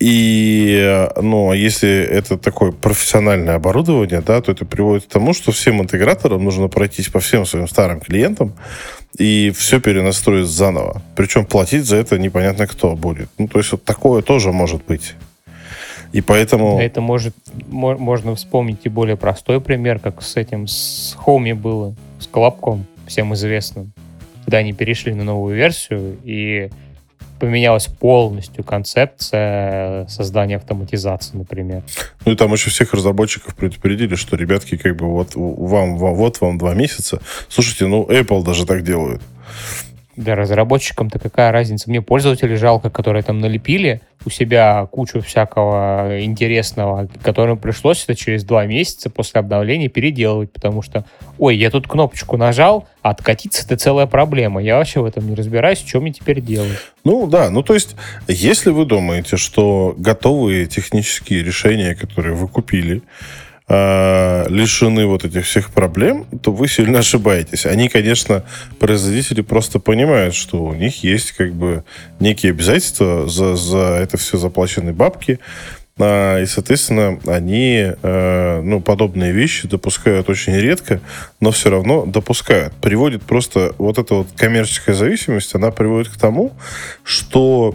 И, ну, если это такое профессиональное оборудование, да, то это приводит к тому, что всем интеграторам нужно пройтись по всем своим старым клиентам и все перенастроить заново. Причем платить за это непонятно кто будет. Ну, то есть вот такое тоже может быть. И поэтому... Это можно вспомнить и более простой пример, как с Homey было, с колобком всем известным. Когда они перешли на новую версию, и поменялась полностью концепция создания автоматизации, например. Ну и там еще всех разработчиков предупредили, что, ребятки, как бы вот вам 2 месяца. Слушайте, ну Apple даже так делает. Да, разработчикам-то какая разница? Мне пользователей жалко, которые там налепили у себя кучу всякого интересного, которым пришлось это через 2 месяца после обновления переделывать, потому что, ой, я тут кнопочку нажал, а откатиться — это целая проблема. Я вообще в этом не разбираюсь, что мне теперь делать. Ну да, ну то есть, если вы думаете, что готовые технические решения, которые вы купили, лишены вот этих всех проблем, то вы сильно ошибаетесь. Они, конечно, производители просто понимают, что у них есть как бы некие обязательства, за это все заплачены бабки, и, соответственно, они подобные вещи допускают очень редко, но все равно допускают. Приводит просто вот эта вот коммерческая зависимость, она приводит к тому, что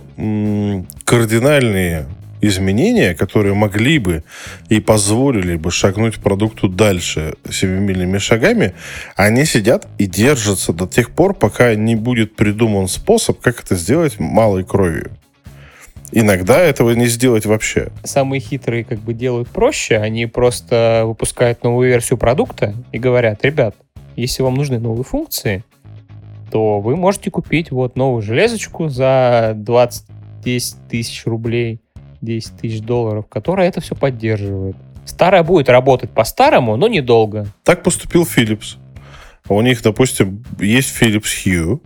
кардинальные изменения, которые могли бы и позволили бы шагнуть продукту дальше 7-мильными шагами, они сидят и держатся до тех пор, пока не будет придуман способ, как это сделать малой кровью. Иногда этого не сделать вообще. Самые хитрые как бы делают проще, они просто выпускают новую версию продукта и говорят: ребят, если вам нужны новые функции, то вы можете купить вот новую железочку за 10 тысяч рублей, 10 тысяч долларов, которая это все поддерживает. Старая будет работать по-старому, но недолго. Так поступил Philips. У них, допустим, есть Philips Hue,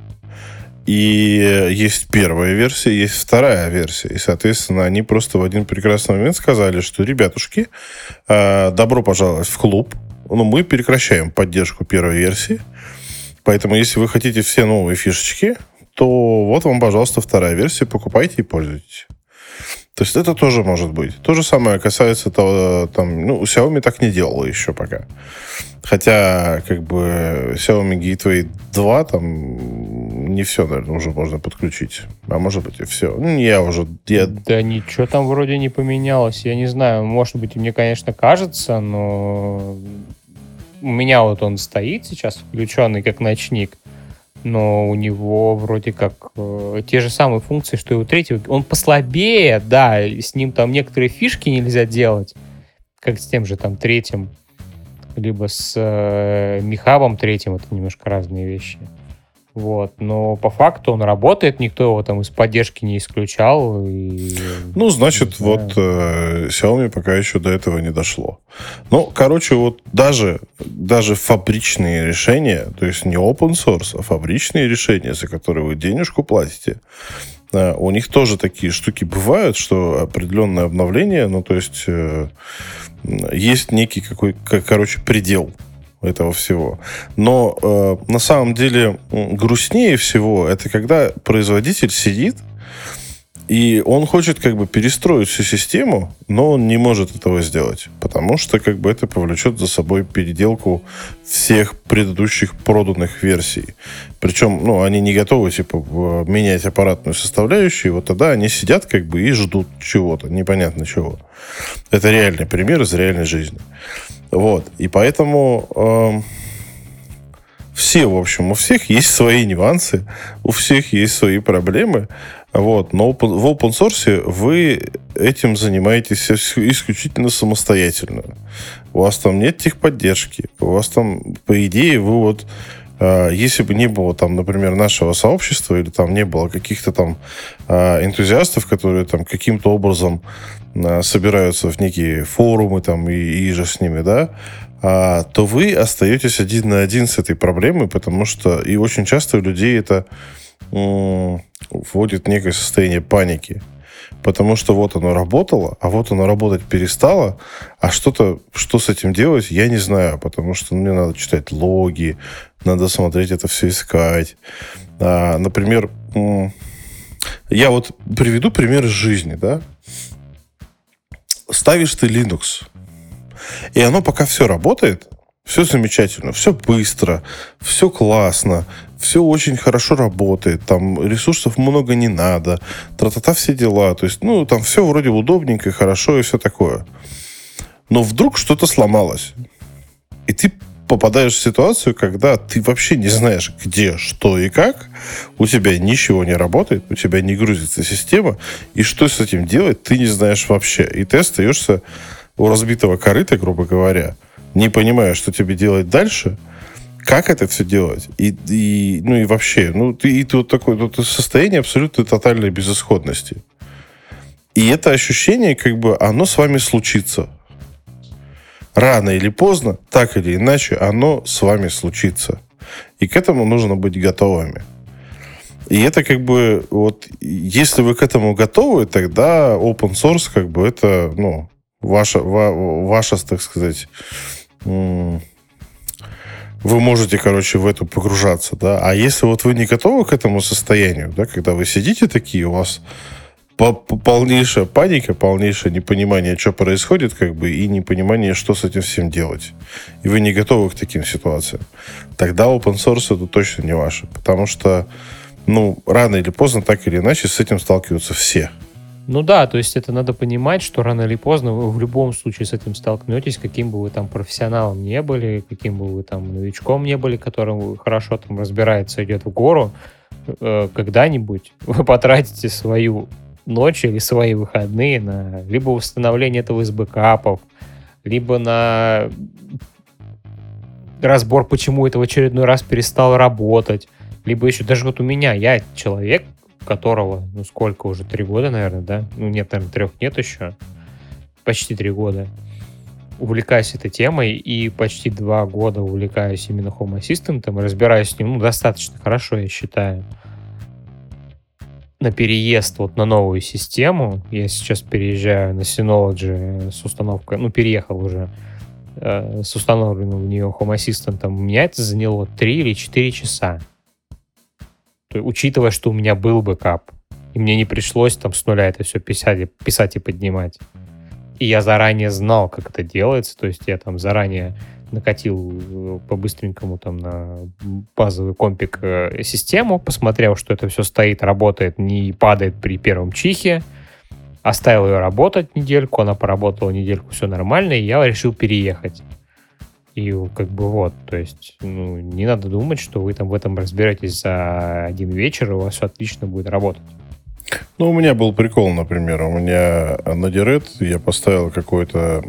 И есть первая версия, есть вторая версия. И, соответственно, они просто в один прекрасный момент сказали, что, ребятушки, добро пожаловать в клуб. Но мы прекращаем поддержку первой версии. Поэтому, если вы хотите все новые фишечки, то вот вам, пожалуйста, вторая версия. Покупайте и пользуйтесь. То есть это тоже может быть. То же самое касается того, там, ну, Xiaomi так не делала еще пока. Хотя, как бы, Xiaomi Gateway 2 там не все, наверное, уже можно подключить. А может быть и все. Ну, Да ничего там вроде не поменялось. Я не знаю, может быть, мне, конечно, кажется, но у меня вот он стоит сейчас включенный как ночник. Но у него вроде как те же самые функции, что и у третьего. Он послабее, да, с ним там некоторые фишки нельзя делать, как с тем же там третьим, либо с Михабом третьим, это немножко разные вещи. Вот, но по факту он работает, никто его там из поддержки не исключал. И, ну, значит, вот Xiaomi пока еще до этого не дошло. Ну, короче, вот даже фабричные решения, то есть не open source, а фабричные решения, за которые вы денежку платите, у них тоже такие штуки бывают, что определенное обновление, ну, то есть есть некий предел этого всего. Но на самом деле грустнее всего это когда производитель сидит и он хочет как бы перестроить всю систему, но он не может этого сделать, потому что как бы это повлечет за собой переделку всех предыдущих проданных версий. Причем, ну, они не готовы типа менять аппаратную составляющую, и вот тогда они сидят как бы и ждут чего-то, непонятно чего. Это реальный пример из реальной жизни. Вот, и поэтому все, в общем, у всех есть свои нюансы, у всех есть свои проблемы, вот, но в open source вы этим занимаетесь исключительно самостоятельно. У вас там нет техподдержки, у вас там, по идее, вы вот, если бы не было там, например, нашего сообщества или там не было каких-то там энтузиастов, которые там каким-то образом собираются в некие форумы там и же с ними, да, то вы остаетесь один на один с этой проблемой, потому что и очень часто у людей это вводит в некое состояние паники. Потому что вот оно работало, а вот оно работать перестало, а что с этим делать, я не знаю, потому что мне надо читать логи, надо смотреть это все, искать. Например, я вот приведу пример из жизни, да. Ставишь ты Linux, и оно пока все работает, все замечательно, все быстро, все классно, все очень хорошо работает, там ресурсов много не надо, тра-та-та, все дела, то есть, ну, там все вроде удобненько, хорошо и все такое. Но вдруг что-то сломалось, и ты попадаешь в ситуацию, когда ты вообще не знаешь, где, что и как, у тебя ничего не работает, у тебя не грузится система, и что с этим делать, ты не знаешь вообще. И ты остаешься у разбитого корыта, грубо говоря, не понимая, что тебе делать дальше, как это все делать, и вообще, ты вот такое вот состояние абсолютно тотальной безысходности. И это ощущение, как бы, оно с вами случится. Рано или поздно, так или иначе, оно с вами случится. И к этому нужно быть готовыми. И это как бы, вот, если вы к этому готовы, тогда open source, как бы, это, ну, ваша, так сказать, вы можете, короче, в эту погружаться, да. А если вот вы не готовы к этому состоянию, да, когда вы сидите такие, у вас полнейшая паника, полнейшее непонимание, что происходит, как бы, и непонимание, что с этим всем делать. И вы не готовы к таким ситуациям. Тогда open source это точно не ваше. Потому что, ну, рано или поздно, так или иначе, с этим сталкиваются все. Ну да, то есть это надо понимать, что рано или поздно вы в любом случае с этим столкнетесь, каким бы вы там профессионалом не были, каким бы вы там новичком не были, которым хорошо там разбирается, идет в гору, когда-нибудь вы потратите свою ночи или свои выходные на либо восстановление этого из бэкапов, либо на разбор, почему это в очередной раз перестало работать, либо еще, даже вот у меня, я человек, которого, ну сколько уже, 3 года, наверное, да? Ну нет, наверное, 3 нет еще, почти 3 года. Увлекаюсь этой темой и почти 2 года увлекаюсь именно Home Assistant, разбираюсь с ним, ну, достаточно хорошо, я считаю. на переезд вот на новую систему. Я сейчас переезжаю на Synology с установкой, ну, переехал уже с установленным в нее Home Assistant. У меня это заняло 3 или 4 часа. Учитывая, что у меня был бэкап. И мне не пришлось там с нуля это все писать и поднимать. И я заранее знал, как это делается. То есть я там заранее накатил по-быстренькому там на базовый компик систему, посмотрел, что это все стоит, работает, не падает при первом чихе. Оставил ее работать недельку, она поработала недельку, все нормально, и я решил переехать. И как бы вот, то есть, ну, не надо думать, что вы там в этом разберетесь за один вечер, и у вас все отлично будет работать. Ну, у меня был прикол, например, у меня на Node-RED я поставил какой-то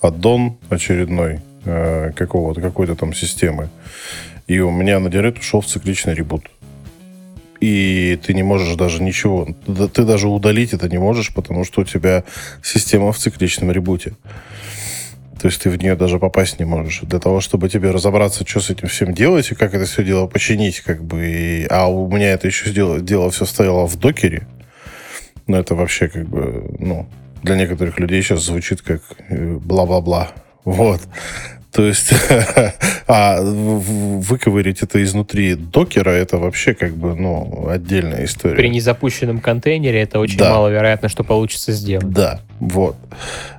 аддон очередной какой-то там системы, и у меня на Node-RED ушел в цикличный ребут. И ты не можешь даже ничего, ты даже удалить это не можешь, потому что у тебя система в цикличном ребуте. То есть ты в нее даже попасть не можешь. Для того, чтобы тебе разобраться, что с этим всем делать, и как это все дело починить, как бы. А у меня это еще дело все стояло в докере. Но это вообще как бы, ну, для некоторых людей сейчас звучит как бла-бла-бла. Вот. То есть выковырить это изнутри докера, это вообще как бы, ну, отдельная история. При незапущенном контейнере это очень маловероятно, что получится сделать. Да, вот.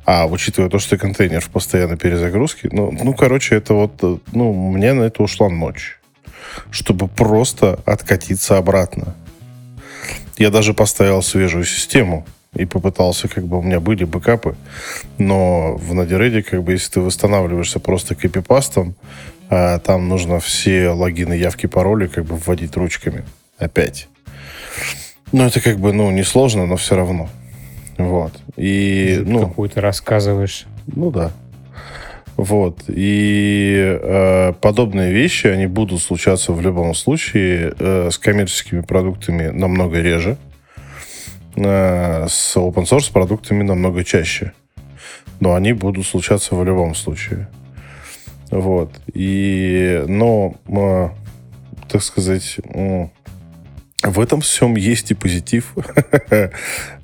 А учитывая то, что контейнер в постоянной перезагрузке, ну, короче, это вот, ну, мне на это ушла ночь, чтобы просто откатиться обратно. Я даже поставил свежую систему. И попытался, как бы, у меня были бэкапы, но в Node-RED, как бы, если ты восстанавливаешься просто копипастом, там нужно все логины, явки, пароли, как бы, вводить ручками опять. Ну, это, как бы, ну, несложно, но все равно. Вот. И, ну, какую ты рассказываешь. Ну, да. Вот. И подобные вещи, они будут случаться в любом случае с коммерческими продуктами намного реже. С open-source продуктами намного чаще. Но они будут случаться в любом случае. Вот. И, но, так сказать, в этом всем есть и позитив.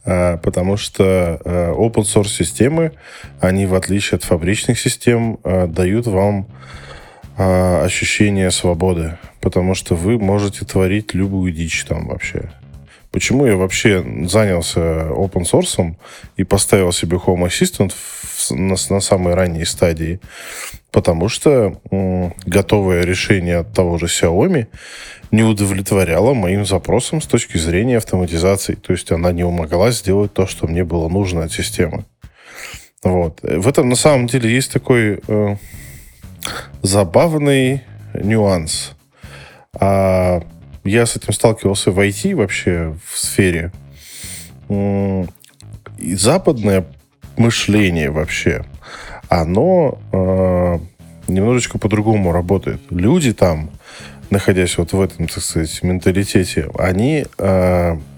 Потому что open-source системы, они, в отличие от фабричных систем, дают вам ощущение свободы. Потому что вы можете творить любую дичь там вообще. Почему я вообще занялся open source и поставил себе Home Assistant на самой ранней стадии? Потому что готовое решение от того же Xiaomi не удовлетворяло моим запросам с точки зрения автоматизации. То есть она не могла сделать то, что мне было нужно от системы. Вот. В этом на самом деле есть такой забавный нюанс. Я с этим сталкивался в IT вообще, в сфере. И западное мышление вообще, оно немножечко по-другому работает. Люди там, находясь вот в этом, так сказать, менталитете, они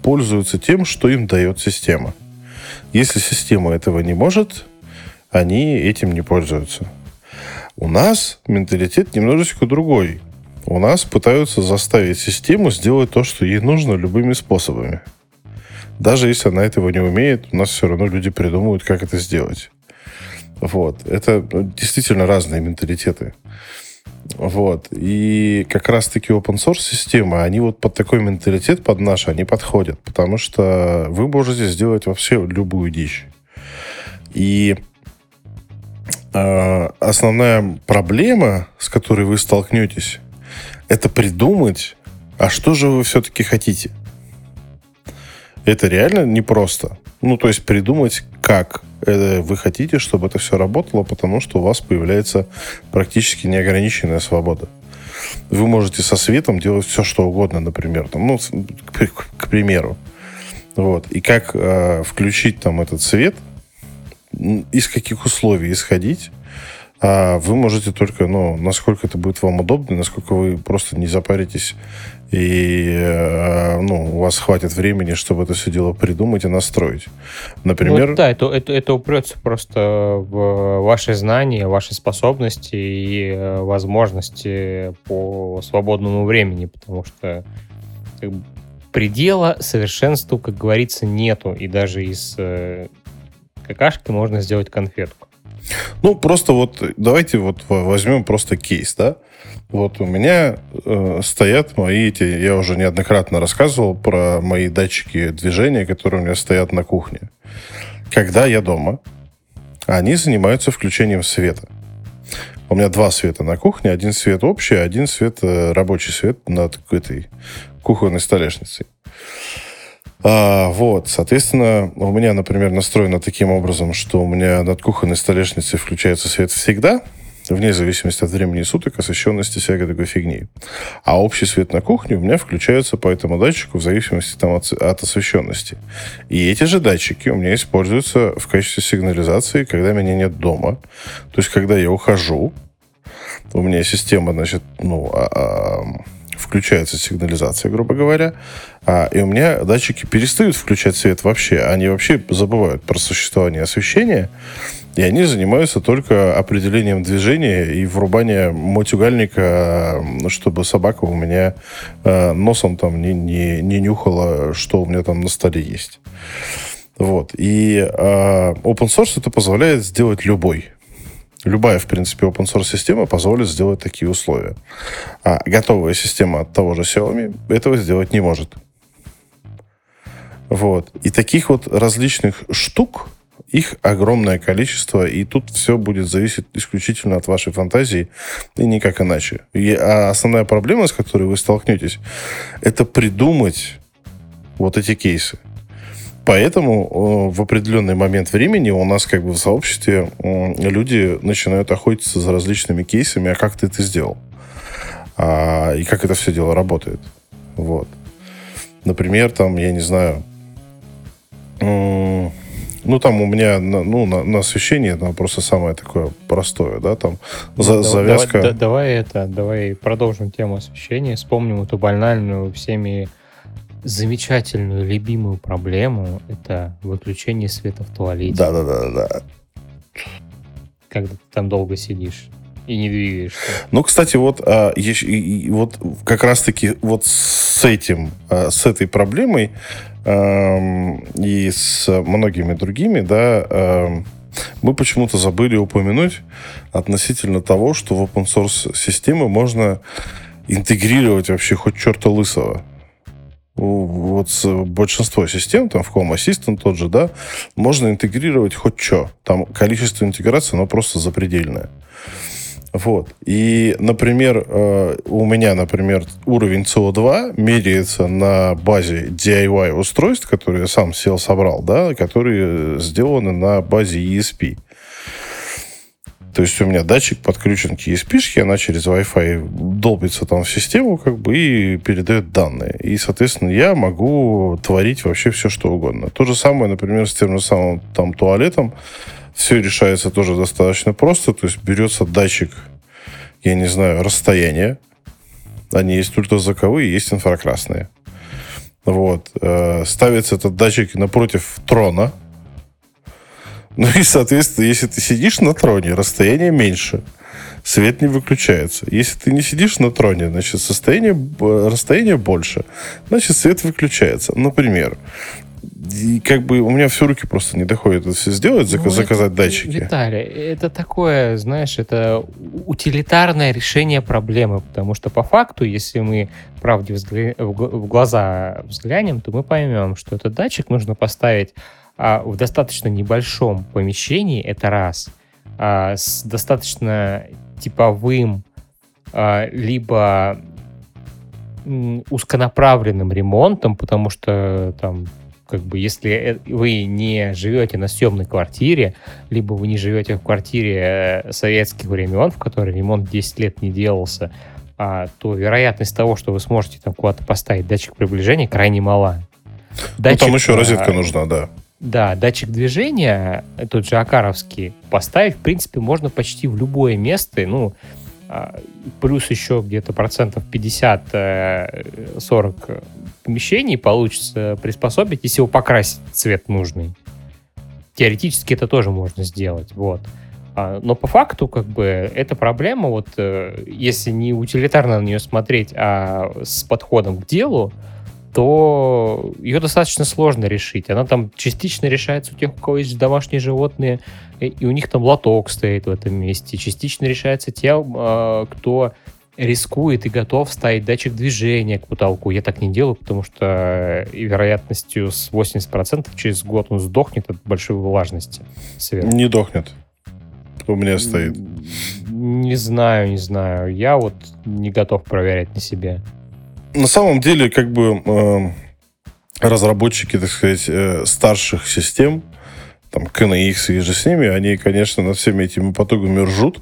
пользуются тем, что им дает система. Если система этого не может, они этим не пользуются. У нас менталитет немножечко другой. У нас пытаются заставить систему сделать то, что ей нужно, любыми способами. Даже если она этого не умеет, у нас все равно люди придумывают, как это сделать. Вот. Это действительно разные менталитеты. Вот. И как раз-таки open-source системы, они вот под такой менталитет, под наш, они подходят. Потому что вы можете сделать вообще любую дичь. И основная проблема, с которой вы столкнетесь, это придумать, а что же вы все-таки хотите. Это реально непросто. Ну, то есть придумать, как вы хотите, чтобы это все работало, потому что у вас появляется практически неограниченная свобода. Вы можете со светом делать все, что угодно, например. Там, ну, к примеру. Вот. И как включить там этот свет, из каких условий исходить, вы можете только, ну, насколько это будет вам удобно, насколько вы просто не запаритесь, и, ну, у вас хватит времени, чтобы это все дело придумать и настроить. Например... Ну, да, это упрется просто в ваши знания, ваши способности и возможности по свободному времени, потому что предела совершенству, как говорится, нету. И даже из какашки можно сделать конфетку. Ну, просто вот давайте вот возьмем просто кейс, да? Вот у меня стоят мои эти... Я уже неоднократно рассказывал про мои датчики движения, которые у меня стоят на кухне. Когда я дома, они занимаются включением света. У меня два света на кухне. Один свет общий, один свет рабочий свет над этой кухонной столешницей. Вот, соответственно, у меня, например, настроено таким образом, что у меня над кухонной столешницей включается свет всегда, вне зависимости от времени суток, освещенности всякой такой фигни. А общий свет на кухне у меня включается по этому датчику в зависимости там, от освещенности. И эти же датчики у меня используются в качестве сигнализации, когда меня нет дома. То есть, когда я ухожу, у меня система, значит, включается сигнализация, грубо говоря, и у меня датчики перестают включать свет вообще. Они вообще забывают про существование освещения, и они занимаются только определением движения и врубанием мотюгальника, чтобы собака у меня носом там не нюхала, что у меня там на столе есть. Вот. И open source это позволяет сделать любой. Любая, в принципе, open-source система позволит сделать такие условия. А готовая система от того же Xiaomi этого сделать не может. Вот. И таких вот различных штук, их огромное количество, и тут все будет зависеть исключительно от вашей фантазии, и никак иначе. А основная проблема, с которой вы столкнетесь, это придумать вот эти кейсы. Поэтому в определенный момент времени у нас как бы в сообществе люди начинают охотиться за различными кейсами, а как ты это сделал? И как это все дело работает? Вот. Например, там, я не знаю... Ну, там у меня на освещении там просто самое такое простое, да, там завязка... Давай продолжим тему освещения, вспомним эту банальную всеми... замечательную, любимую проблему — это выключение света в туалете. Да. Когда ты там долго сидишь и не двигаешься. Ну, кстати, вот как раз-таки вот с этой проблемой и с многими другими, да, мы почему-то забыли упомянуть относительно того, что в open-source системы можно интегрировать вообще хоть черта лысого. Вот большинство систем, там в Home Assistant тот же, да, можно интегрировать хоть что. Там количество интеграций, оно просто запредельное. Вот. И, например, у меня, например, уровень CO2 меряется на базе DIY-устройств, которые я сам сел собрал, да, которые сделаны на базе ESP. То есть у меня датчик подключен к ESP-шке, она через Wi-Fi долбится там в систему, как бы, и передает данные. И, соответственно, я могу творить вообще все, что угодно. То же самое, например, с тем же самым там туалетом. Все решается тоже достаточно просто. То есть берется датчик, я не знаю, расстояния. Они есть ультразвуковые, есть инфракрасные. Вот. Ставится этот датчик напротив трона. Ну и, соответственно, если ты сидишь на троне, расстояние меньше, свет не выключается. Если ты не сидишь на троне, значит, расстояние больше, значит, свет выключается. Например, и как бы у меня все руки просто не доходят это все сделать, заказать датчики. Виталий, это такое, знаешь, это утилитарное решение проблемы, потому что по факту, если мы правде в глаза взглянем, то мы поймем, что этот датчик нужно поставить в достаточно небольшом помещении, это раз, с достаточно типовым, либо узконаправленным ремонтом, потому что там, как бы, если вы не живете на съемной квартире, либо вы не живете в квартире советских времен, в которой ремонт 10 лет не делался, то вероятность того, что вы сможете там куда-то поставить датчик приближения, крайне мала. Датчик, там еще розетка нужна, да. Да, датчик движения, тот же Акаровский, поставить, в принципе, можно почти в любое место, ну, плюс еще где-то 50-40% помещений получится приспособить, если его покрасить цвет нужный. Теоретически это тоже можно сделать, вот. Но по факту, как бы, эта проблема, вот, если не утилитарно на нее смотреть, а с подходом к делу, то ее достаточно сложно решить. Она там частично решается у тех, у кого есть домашние животные, и у них там лоток стоит в этом месте. Частично решается тем, кто рискует и готов ставить датчик движения к потолку. Я так не делаю, потому что вероятностью с 80% через год он сдохнет от большой влажности сверху. Не дохнет. У меня стоит. Не знаю. Я вот не готов проверять на себе. На самом деле, как бы разработчики, так сказать, старших систем, там, KNX и же с ними, они, конечно, над всеми этими потугами ржут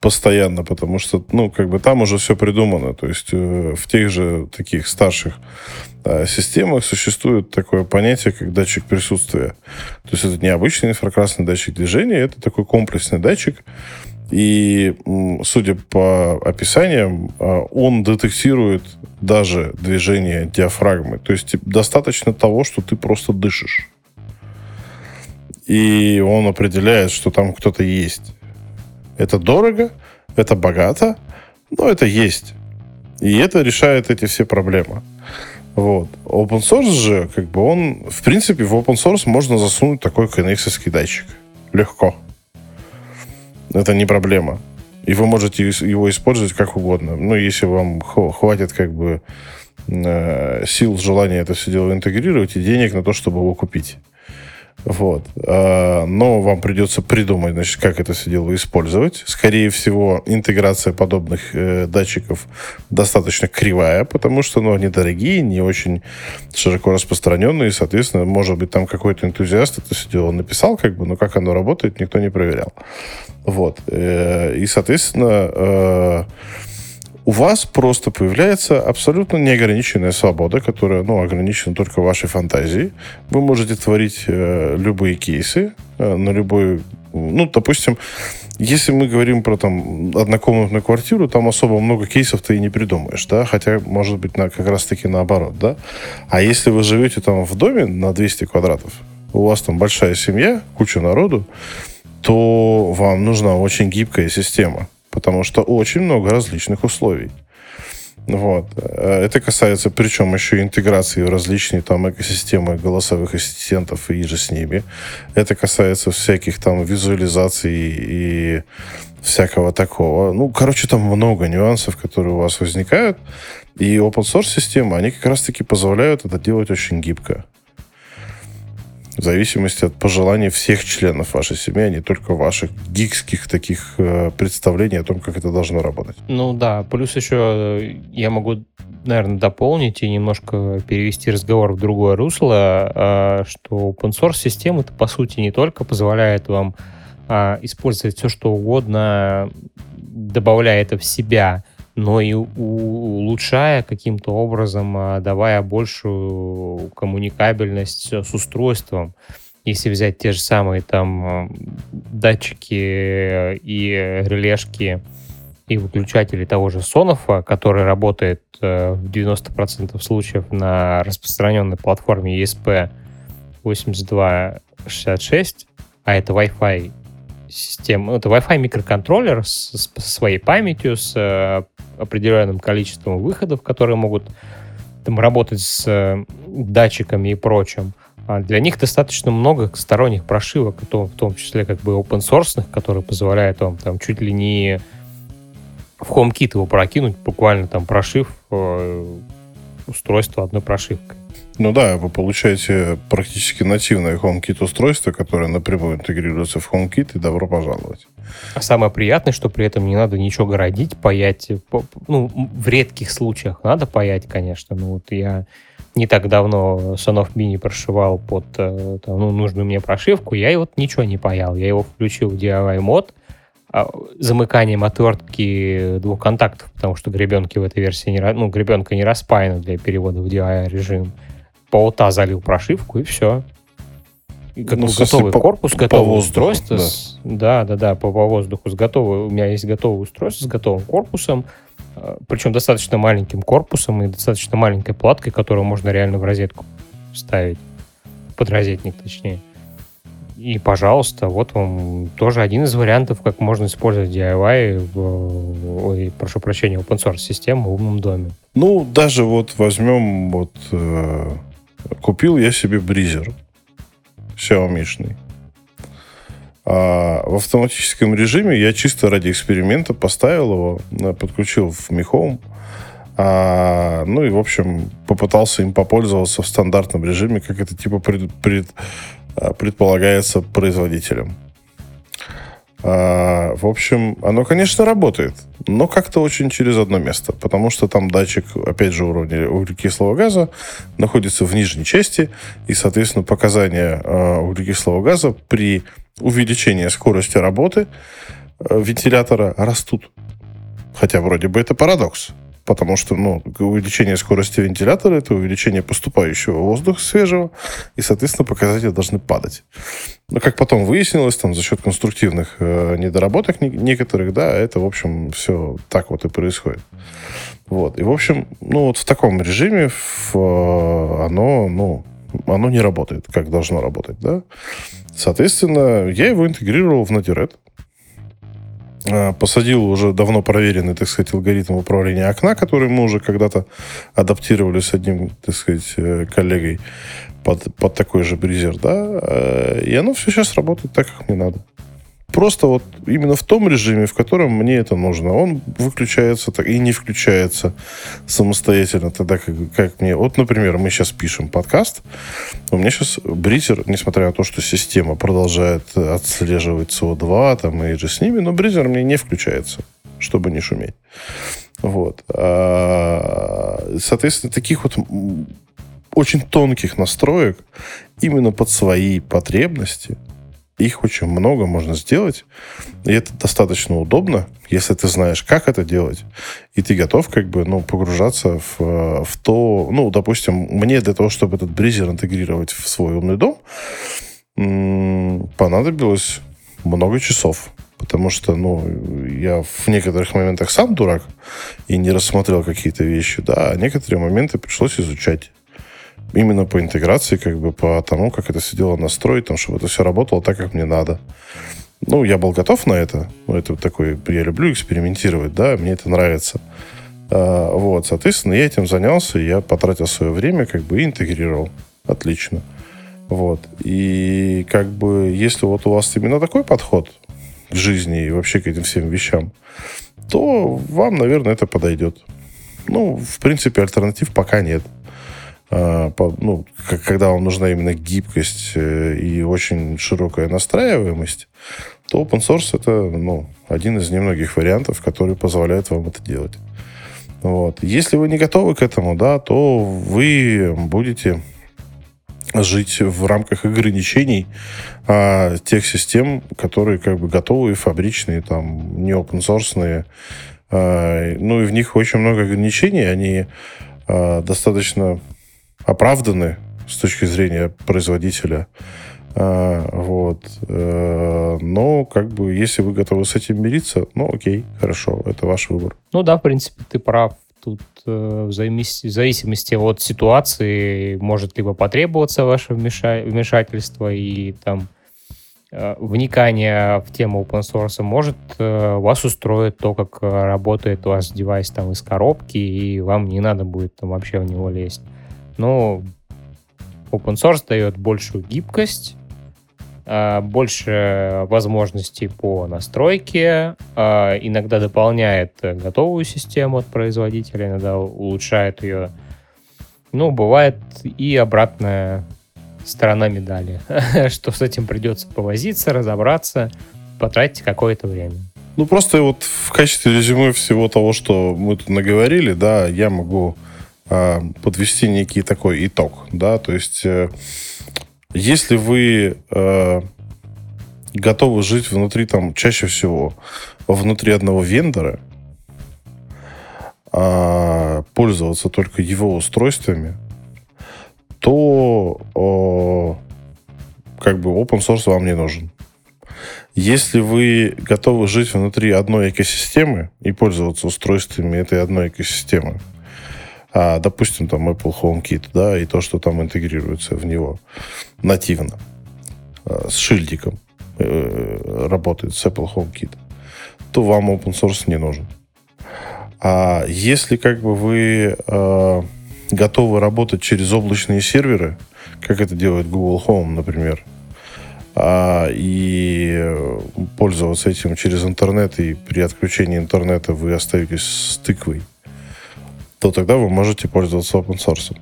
постоянно, потому что, ну, как бы там уже все придумано. То есть в тех же таких старших системах существует такое понятие, как датчик присутствия. То есть это не обычный инфракрасный датчик движения, это такой комплексный датчик. И, судя по описаниям, он детектирует даже движение диафрагмы. То есть достаточно того, что ты просто дышишь. И он определяет, что там кто-то есть. Это дорого, это богато, но это есть. И это решает эти все проблемы. Вот. Open source же, как бы он... В принципе, в open source можно засунуть такой KNX-овский датчик. Легко. Это не проблема. И вы можете его использовать как угодно. Ну, если вам хватит как бы сил, желания это все дело интегрировать и денег на то, чтобы его купить. Вот. Но вам придется придумать, значит, как это все дело использовать. Скорее всего, интеграция подобных датчиков достаточно кривая, потому что, ну, они дорогие, не очень широко распространенные, и, соответственно, может быть, там какой-то энтузиаст это все дело написал, как бы, но как оно работает, никто не проверял. Вот. И, соответственно, у вас просто появляется абсолютно неограниченная свобода, которая, ну, ограничена только вашей фантазией. Вы можете творить любые кейсы на любой... Ну, допустим, если мы говорим про там однокомнатную квартиру, там особо много кейсов ты и не придумаешь, да? Хотя, может быть, как раз-таки наоборот, да? А если вы живете там в доме на 200 квадратов, у вас там большая семья, куча народу, то вам нужна очень гибкая система. Потому что очень много различных условий. Вот. Это касается, причем, еще интеграции в различные там экосистемы голосовых ассистентов и же с ними. Это касается всяких там визуализаций и всякого такого. Ну, короче, там много нюансов, которые у вас возникают. И open-source системы, они как раз-таки позволяют это делать очень гибко. В зависимости от пожеланий всех членов вашей семьи, а не только ваших гигских таких представлений о том, как это должно работать. Ну да, плюс еще я могу, наверное, дополнить и немножко перевести разговор в другое русло, что open source система это, по сути, не только позволяет вам использовать все, что угодно, добавляя это в себя, но и улучшая каким-то образом, давая большую коммуникабельность с устройством. Если взять те же самые там датчики и релешки и выключатели того же Sonoff, который работает в 90% случаев на распространенной платформе ESP8266, а это Wi-Fi система, это Wi-Fi микроконтроллер со своей памятью, с определенным количеством выходов, которые могут там работать с датчиками и прочим. Для них достаточно много сторонних прошивок, в том числе как бы open-source-ных, которые позволяют вам там чуть ли не в HomeKit его прокинуть, буквально там прошив устройство одной прошивкой. Ну да, вы получаете практически нативное HomeKit устройство, которое напрямую интегрируется в HomeKit, и добро пожаловать. А самое приятное, что при этом не надо ничего городить, паять. Ну, в редких случаях надо паять, конечно. Ну, вот я не так давно Sonoff Mini прошивал под там, ну, нужную мне прошивку, я вот ничего не паял. Я его включил в DIY-мод замыканием отвертки двух контактов, потому что гребенки в этой версии гребенка не распаяна для перевода в DI-режим. Полта залил прошивку, и все. И как бы готовый корпус, готовое устройство. Да, по воздуху. У меня есть готовое устройство с готовым корпусом, причем достаточно маленьким корпусом и достаточно маленькой платкой, которую можно реально в розетку вставить. Под розетник, точнее. И, пожалуйста, вот вам тоже один из вариантов, как можно использовать DIY, open source систему в умном доме. Ну, даже вот возьмем, вот купил я себе бризер Xiaomi-шный. А в автоматическом режиме я чисто ради эксперимента поставил его, подключил в Mi Home. Ну и, в общем, попытался им попользоваться в стандартном режиме, как это типа предполагается производителем. В общем, оно, конечно, работает, но как-то очень через одно место, потому что там датчик, опять же, уровня углекислого газа находится в нижней части, и, соответственно, показания углекислого газа при увеличении скорости работы вентилятора растут. Хотя вроде бы это парадокс, потому что увеличение скорости вентилятора – это увеличение поступающего воздуха свежего, и, соответственно, показатели должны падать. Но, как потом выяснилось, там, за счет конструктивных недоработок некоторых, да, это, в общем, все так вот и происходит. Вот. И, в общем, вот в таком режиме оно не работает, как должно работать, да. Соответственно, я его интегрировал в Node-RED. Посадил уже давно проверенный, так сказать, алгоритм управления окна, который мы уже когда-то адаптировали с одним, так сказать, коллегой под такой же бризер, да, и оно все сейчас работает так, как мне надо. Просто вот именно в том режиме, в котором мне это нужно. Он выключается и не включается самостоятельно, тогда как мне... Вот, например, мы сейчас пишем подкаст. У меня сейчас бризер, несмотря на то, что система продолжает отслеживать CO2 там, и же с ними, но бризер мне не включается, чтобы не шуметь. Вот. Соответственно, таких вот очень тонких настроек именно под свои потребности, их очень много можно сделать, и это достаточно удобно, если ты знаешь, как это делать, и ты готов как бы, погружаться в то... Допустим, мне для того, чтобы этот бризер интегрировать в свой умный дом, понадобилось много часов, потому что, я в некоторых моментах сам дурак и не рассмотрел какие-то вещи, да, а некоторые моменты пришлось изучать. Именно по интеграции, как бы по тому, как это все дело настроить, там, чтобы это все работало так, как мне надо. Я был готов на это. Это такой, я люблю экспериментировать, да, мне это нравится. Вот, соответственно, я этим занялся, я потратил свое время, как бы, и интегрировал. Отлично. Вот. И, как бы, если вот у вас именно такой подход к жизни и вообще к этим всем вещам, то вам, наверное, это подойдет. В принципе, альтернатив пока нет. Когда вам нужна именно гибкость и очень широкая настраиваемость, то open source это один из немногих вариантов, который позволяет вам это делать. Вот. Если вы не готовы к этому, да, то вы будете жить в рамках ограничений тех систем, которые как бы готовые, фабричные, там, не open source. И в них очень много ограничений, они достаточно оправданы с точки зрения производителя. Вот. Но, как бы, если вы готовы с этим мириться, окей, хорошо, это ваш выбор. В принципе, ты прав. Тут в зависимости от ситуации может либо потребоваться ваше вмешательство и там вникание в тему open source, может вас устроит то, как работает у вас девайс там из коробки, и вам не надо будет там вообще в него лезть. Open source дает большую гибкость, больше возможностей по настройке, иногда дополняет готовую систему от производителя, иногда улучшает ее. Бывает и обратная сторона медали, что с этим придется повозиться, разобраться, потратить какое-то время. Просто вот в качестве резюме всего того, что мы тут наговорили, да, я могу подвести некий такой итог, да, то есть если вы готовы жить внутри, там, чаще всего внутри одного вендора, пользоваться только его устройствами, то как бы open source вам не нужен. Если вы готовы жить внутри одной экосистемы и пользоваться устройствами этой одной экосистемы, допустим, там Apple HomeKit, да, и то, что там интегрируется в него нативно, с шильдиком работает с Apple HomeKit, то вам open source не нужен. А если как бы вы готовы работать через облачные серверы, как это делает Google Home, например, и пользоваться этим через интернет, и при отключении интернета вы остаетесь с тыквой, то тогда вы можете пользоваться open source.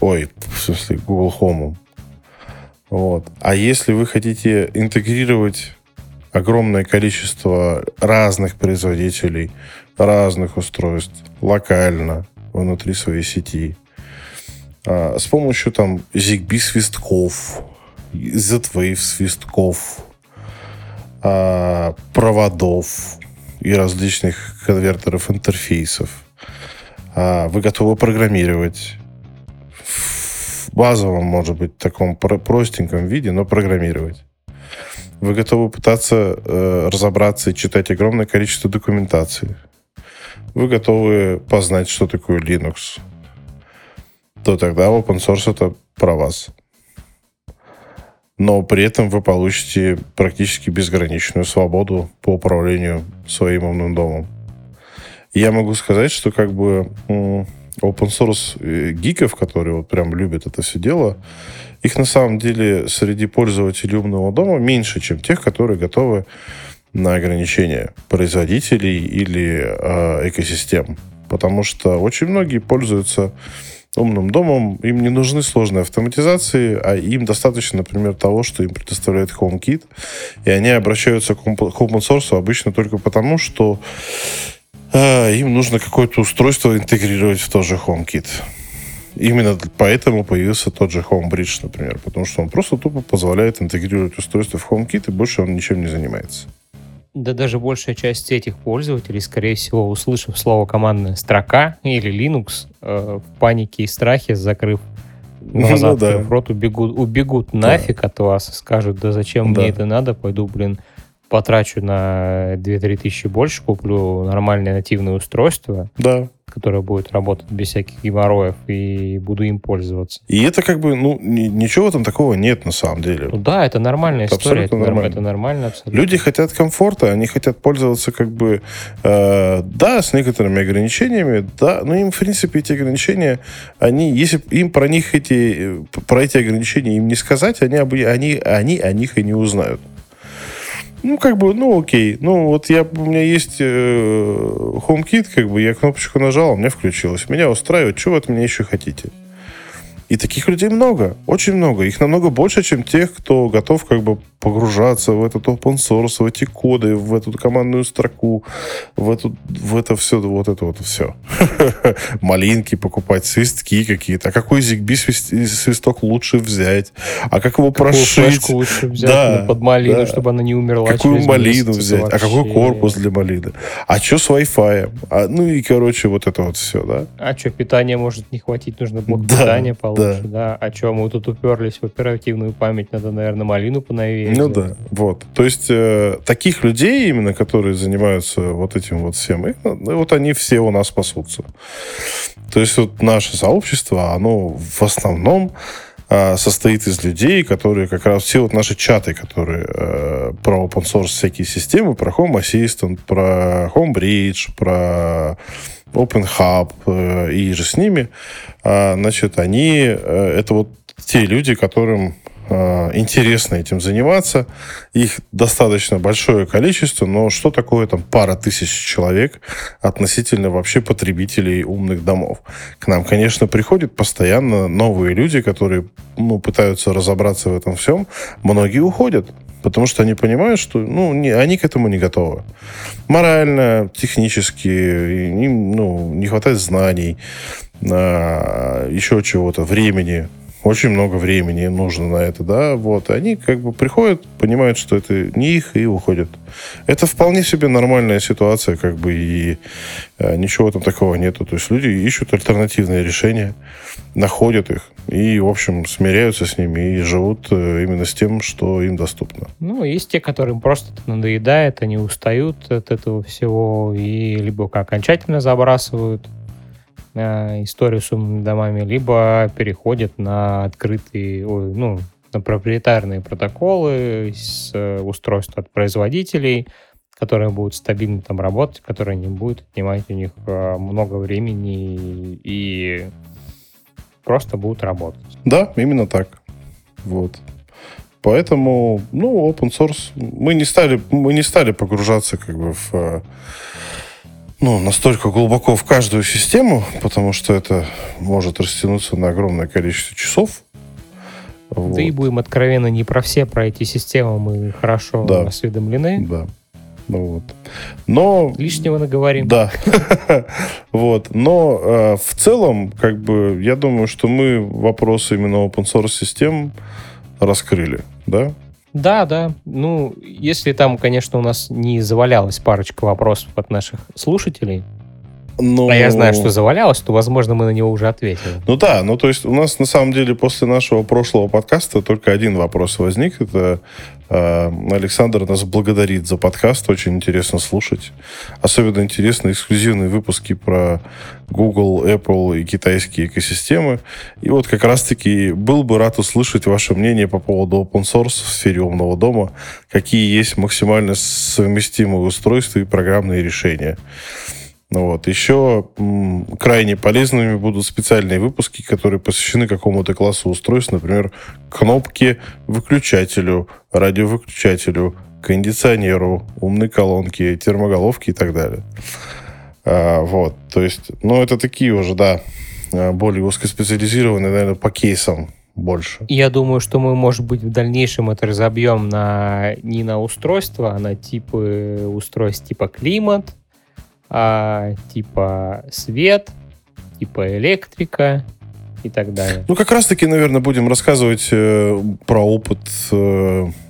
Ой, в смысле, Google Home. Вот. А если вы хотите интегрировать огромное количество разных производителей, разных устройств, локально, внутри своей сети, с помощью там ZigBee-свистков, Z-Wave-свистков, проводов и различных конвертеров, интерфейсов, вы готовы программировать в базовом, может быть, таком простеньком виде, но программировать. Вы готовы пытаться разобраться и читать огромное количество документации. Вы готовы познать, что такое Linux. То тогда open source — это про вас. Но при этом вы получите практически безграничную свободу по управлению своим умным домом. Я могу сказать, что как бы open source гиков, которые вот прям любят это все дело, их на самом деле среди пользователей умного дома меньше, чем тех, которые готовы на ограничения производителей или экосистем. Потому что очень многие пользуются умным домом, им не нужны сложные автоматизации, а им достаточно, например, того, что им предоставляет HomeKit, и они обращаются к open source обычно только потому, что им нужно какое-то устройство интегрировать в тот же HomeKit. Именно поэтому появился тот же HomeBridge, например, потому что он просто тупо позволяет интегрировать устройство в HomeKit, и больше он ничем не занимается. Да даже большая часть этих пользователей, скорее всего, услышав слово «командная строка» или «Linux», в панике и страхе, закрыв глаза, открыв рот, убегут нафиг от вас и скажут: да зачем мне это надо, пойду, потрачу на 2-3 тысячи больше, куплю нормальное нативное устройство, которое будет работать без всяких геморроев, и буду им пользоваться. И это как бы, ничего там такого нет на самом деле. Да, это нормальная история. Это нормально абсолютно. Люди хотят комфорта, они хотят пользоваться как бы, с некоторыми ограничениями, но им, в принципе, эти ограничения, если им про эти ограничения им не сказать, они о них и не узнают. Окей. У меня есть HomeKit, я кнопочку нажал, у меня включилось. Меня устраивает, что вы от меня еще хотите? И таких людей много, очень много. Их намного больше, чем тех, кто готов погружаться в этот open source, в эти коды, в эту командную строку, в это все, вот это вот все. Малинки покупать, свистки какие-то. А какой ZigBee свисток лучше взять? А как его прошить? Какую флешку лучше взять под малину, чтобы она не умерла? Какую малину взять? Вообще... А какой корпус для малины? А что с Wi-Fi? Вот это вот все, да? А что, питания может не хватить, нужно блок питания получить. А что, мы тут уперлись в оперативную память, надо, наверное, малину поновее. Вот. То есть таких людей именно, которые занимаются вот этим вот всем, они все у нас пасутся. То есть наше сообщество, оно в основном состоит из людей, которые как раз все наши чаты, которые про open source всякие системы, про Home Assistant, про HomeBridge, про OpenHub и же с ними, они это вот те люди, которым интересно этим заниматься. Их достаточно большое количество, но что такое там пара тысяч человек относительно вообще потребителей умных домов? К нам, конечно, приходят постоянно новые люди, которые пытаются разобраться в этом всем. Многие уходят, потому что они понимают, что они к этому не готовы. Морально, технически, им не хватает знаний, еще чего-то, времени. Очень много времени нужно на это, Они приходят, понимают, что это не их, и уходят. Это вполне себе нормальная ситуация, и ничего там такого нету. То есть люди ищут альтернативные решения, находят их и, в общем, смиряются с ними и живут именно с тем, что им доступно. Есть те, которым просто надоедает, они устают от этого всего и либо окончательно забрасывают историю с умными домами, либо переходят на открытые, собственно, проприетарные протоколы с устройств от производителей, которые будут стабильно там работать, которые не будут отнимать у них много времени и просто будут работать. Да, именно так. Вот. Поэтому, ну, open source. Мы не стали погружаться как бы в... Ну, настолько глубоко в каждую систему, потому что это может растянуться на огромное количество часов. Да вот. И будем откровенно, не про все, про эти системы мы хорошо осведомлены. Да. Ну, вот. Но... Лишнего наговорим. Да. Вот. Но в целом, как бы, я думаю, что мы вопросы именно open source систем раскрыли, да? Да. Ну, если там, конечно, у нас не завалялась парочка вопросов от наших слушателей, но... а я знаю, что завалялось, то, возможно, мы на него уже ответили. Ну да, ну то есть у нас, на самом деле, после нашего прошлого подкаста только один вопрос возник. Это Александр нас благодарит за подкаст, очень интересно слушать. Особенно интересны эксклюзивные выпуски про Google, Apple и китайские экосистемы. И вот как раз-таки был бы рад услышать ваше мнение по поводу open source в сфере умного дома. Какие есть максимально совместимые устройства и программные решения. Вот. Еще крайне полезными будут специальные выпуски, которые посвящены какому-то классу устройств, например, кнопке, выключателю, радиовыключателю, кондиционеру, умной колонке, термоголовке и так далее. Вот. То есть, ну, это такие уже, да, более узкоспециализированные, наверное, по кейсам больше. Я думаю, что мы, может быть, в дальнейшем это разобьем не на устройства, а на типы устройств типа климат, типа свет, типа электрика и так далее. Ну, как раз-таки, наверное, будем рассказывать про опыт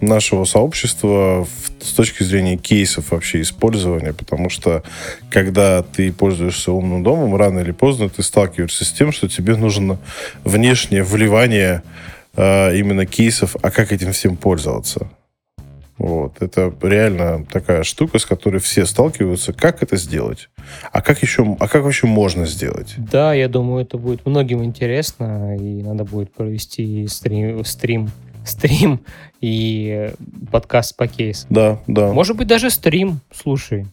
нашего сообщества с точки зрения кейсов вообще использования, потому что, когда ты пользуешься умным домом, рано или поздно ты сталкиваешься с тем, что тебе нужно внешнее вливание именно кейсов, а как этим всем пользоваться. Вот. Это реально такая штука, с которой все сталкиваются. Как это сделать? А как вообще можно сделать? Да, я думаю, это будет многим интересно. И надо будет провести стрим и подкаст по кейсам. Да. Может быть, даже стрим, слушай.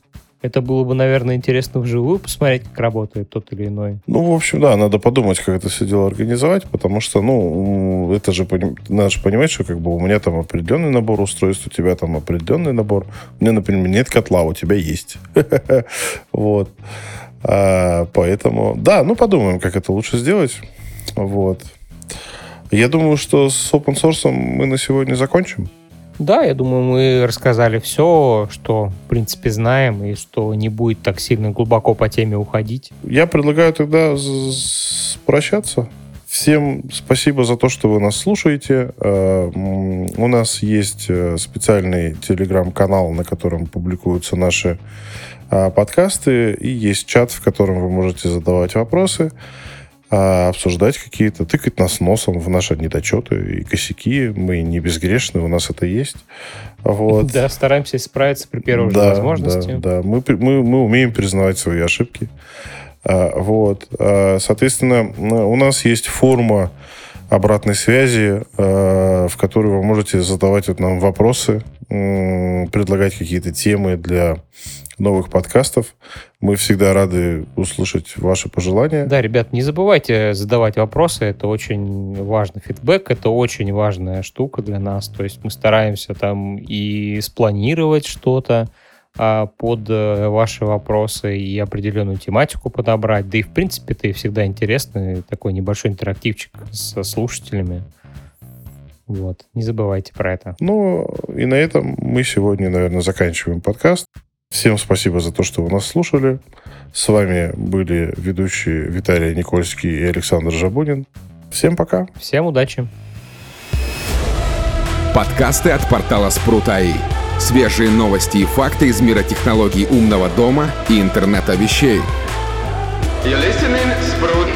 Это было бы, наверное, интересно вживую посмотреть, как работает тот или иной. Ну, в общем, да, надо подумать, как это все дело организовать, потому что, ну, это же, надо же понимать, что как бы у меня там определенный набор устройств, у тебя там определенный набор. У меня, например, нет котла, у тебя есть. Вот. Поэтому, да, ну, подумаем, как это лучше сделать. Вот. Я думаю, что с open source мы на сегодня закончим. Да, я думаю, мы рассказали все, что, в принципе, знаем, и что не будет так сильно глубоко по теме уходить. Я предлагаю тогда прощаться. Всем спасибо за то, что вы нас слушаете. У нас есть специальный телеграм-канал, на котором публикуются наши подкасты, и есть чат, в котором вы можете задавать вопросы, обсуждать какие-то, тыкать нас носом в наши недочеты и косяки. Мы не безгрешны, у нас это есть. Вот. Да, стараемся справиться при первой же возможности. Да. Мы умеем признавать свои ошибки. Вот. Соответственно, у нас есть форма обратной связи, в которой вы можете задавать нам вопросы, предлагать какие-то темы для новых подкастов. Мы всегда рады услышать ваши пожелания. Да, ребят, не забывайте задавать вопросы. Это очень важный фидбэк. Это очень важная штука для нас. То есть мы стараемся там и спланировать что-то под ваши вопросы и определенную тематику подобрать. Да и, в принципе, это всегда интересно. Такой небольшой интерактивчик со слушателями. Вот. Не забывайте про это. Ну, и на этом мы сегодня, наверное, заканчиваем подкаст. Всем спасибо за то, что вы нас слушали. С вами были ведущие Виталий Никольский и Александр Жабунин. Всем пока. Всем удачи. Подкасты от портала Спрут.Аи. Свежие новости и факты из мира технологий умного дома и интернета вещей. You're listening, Спрут.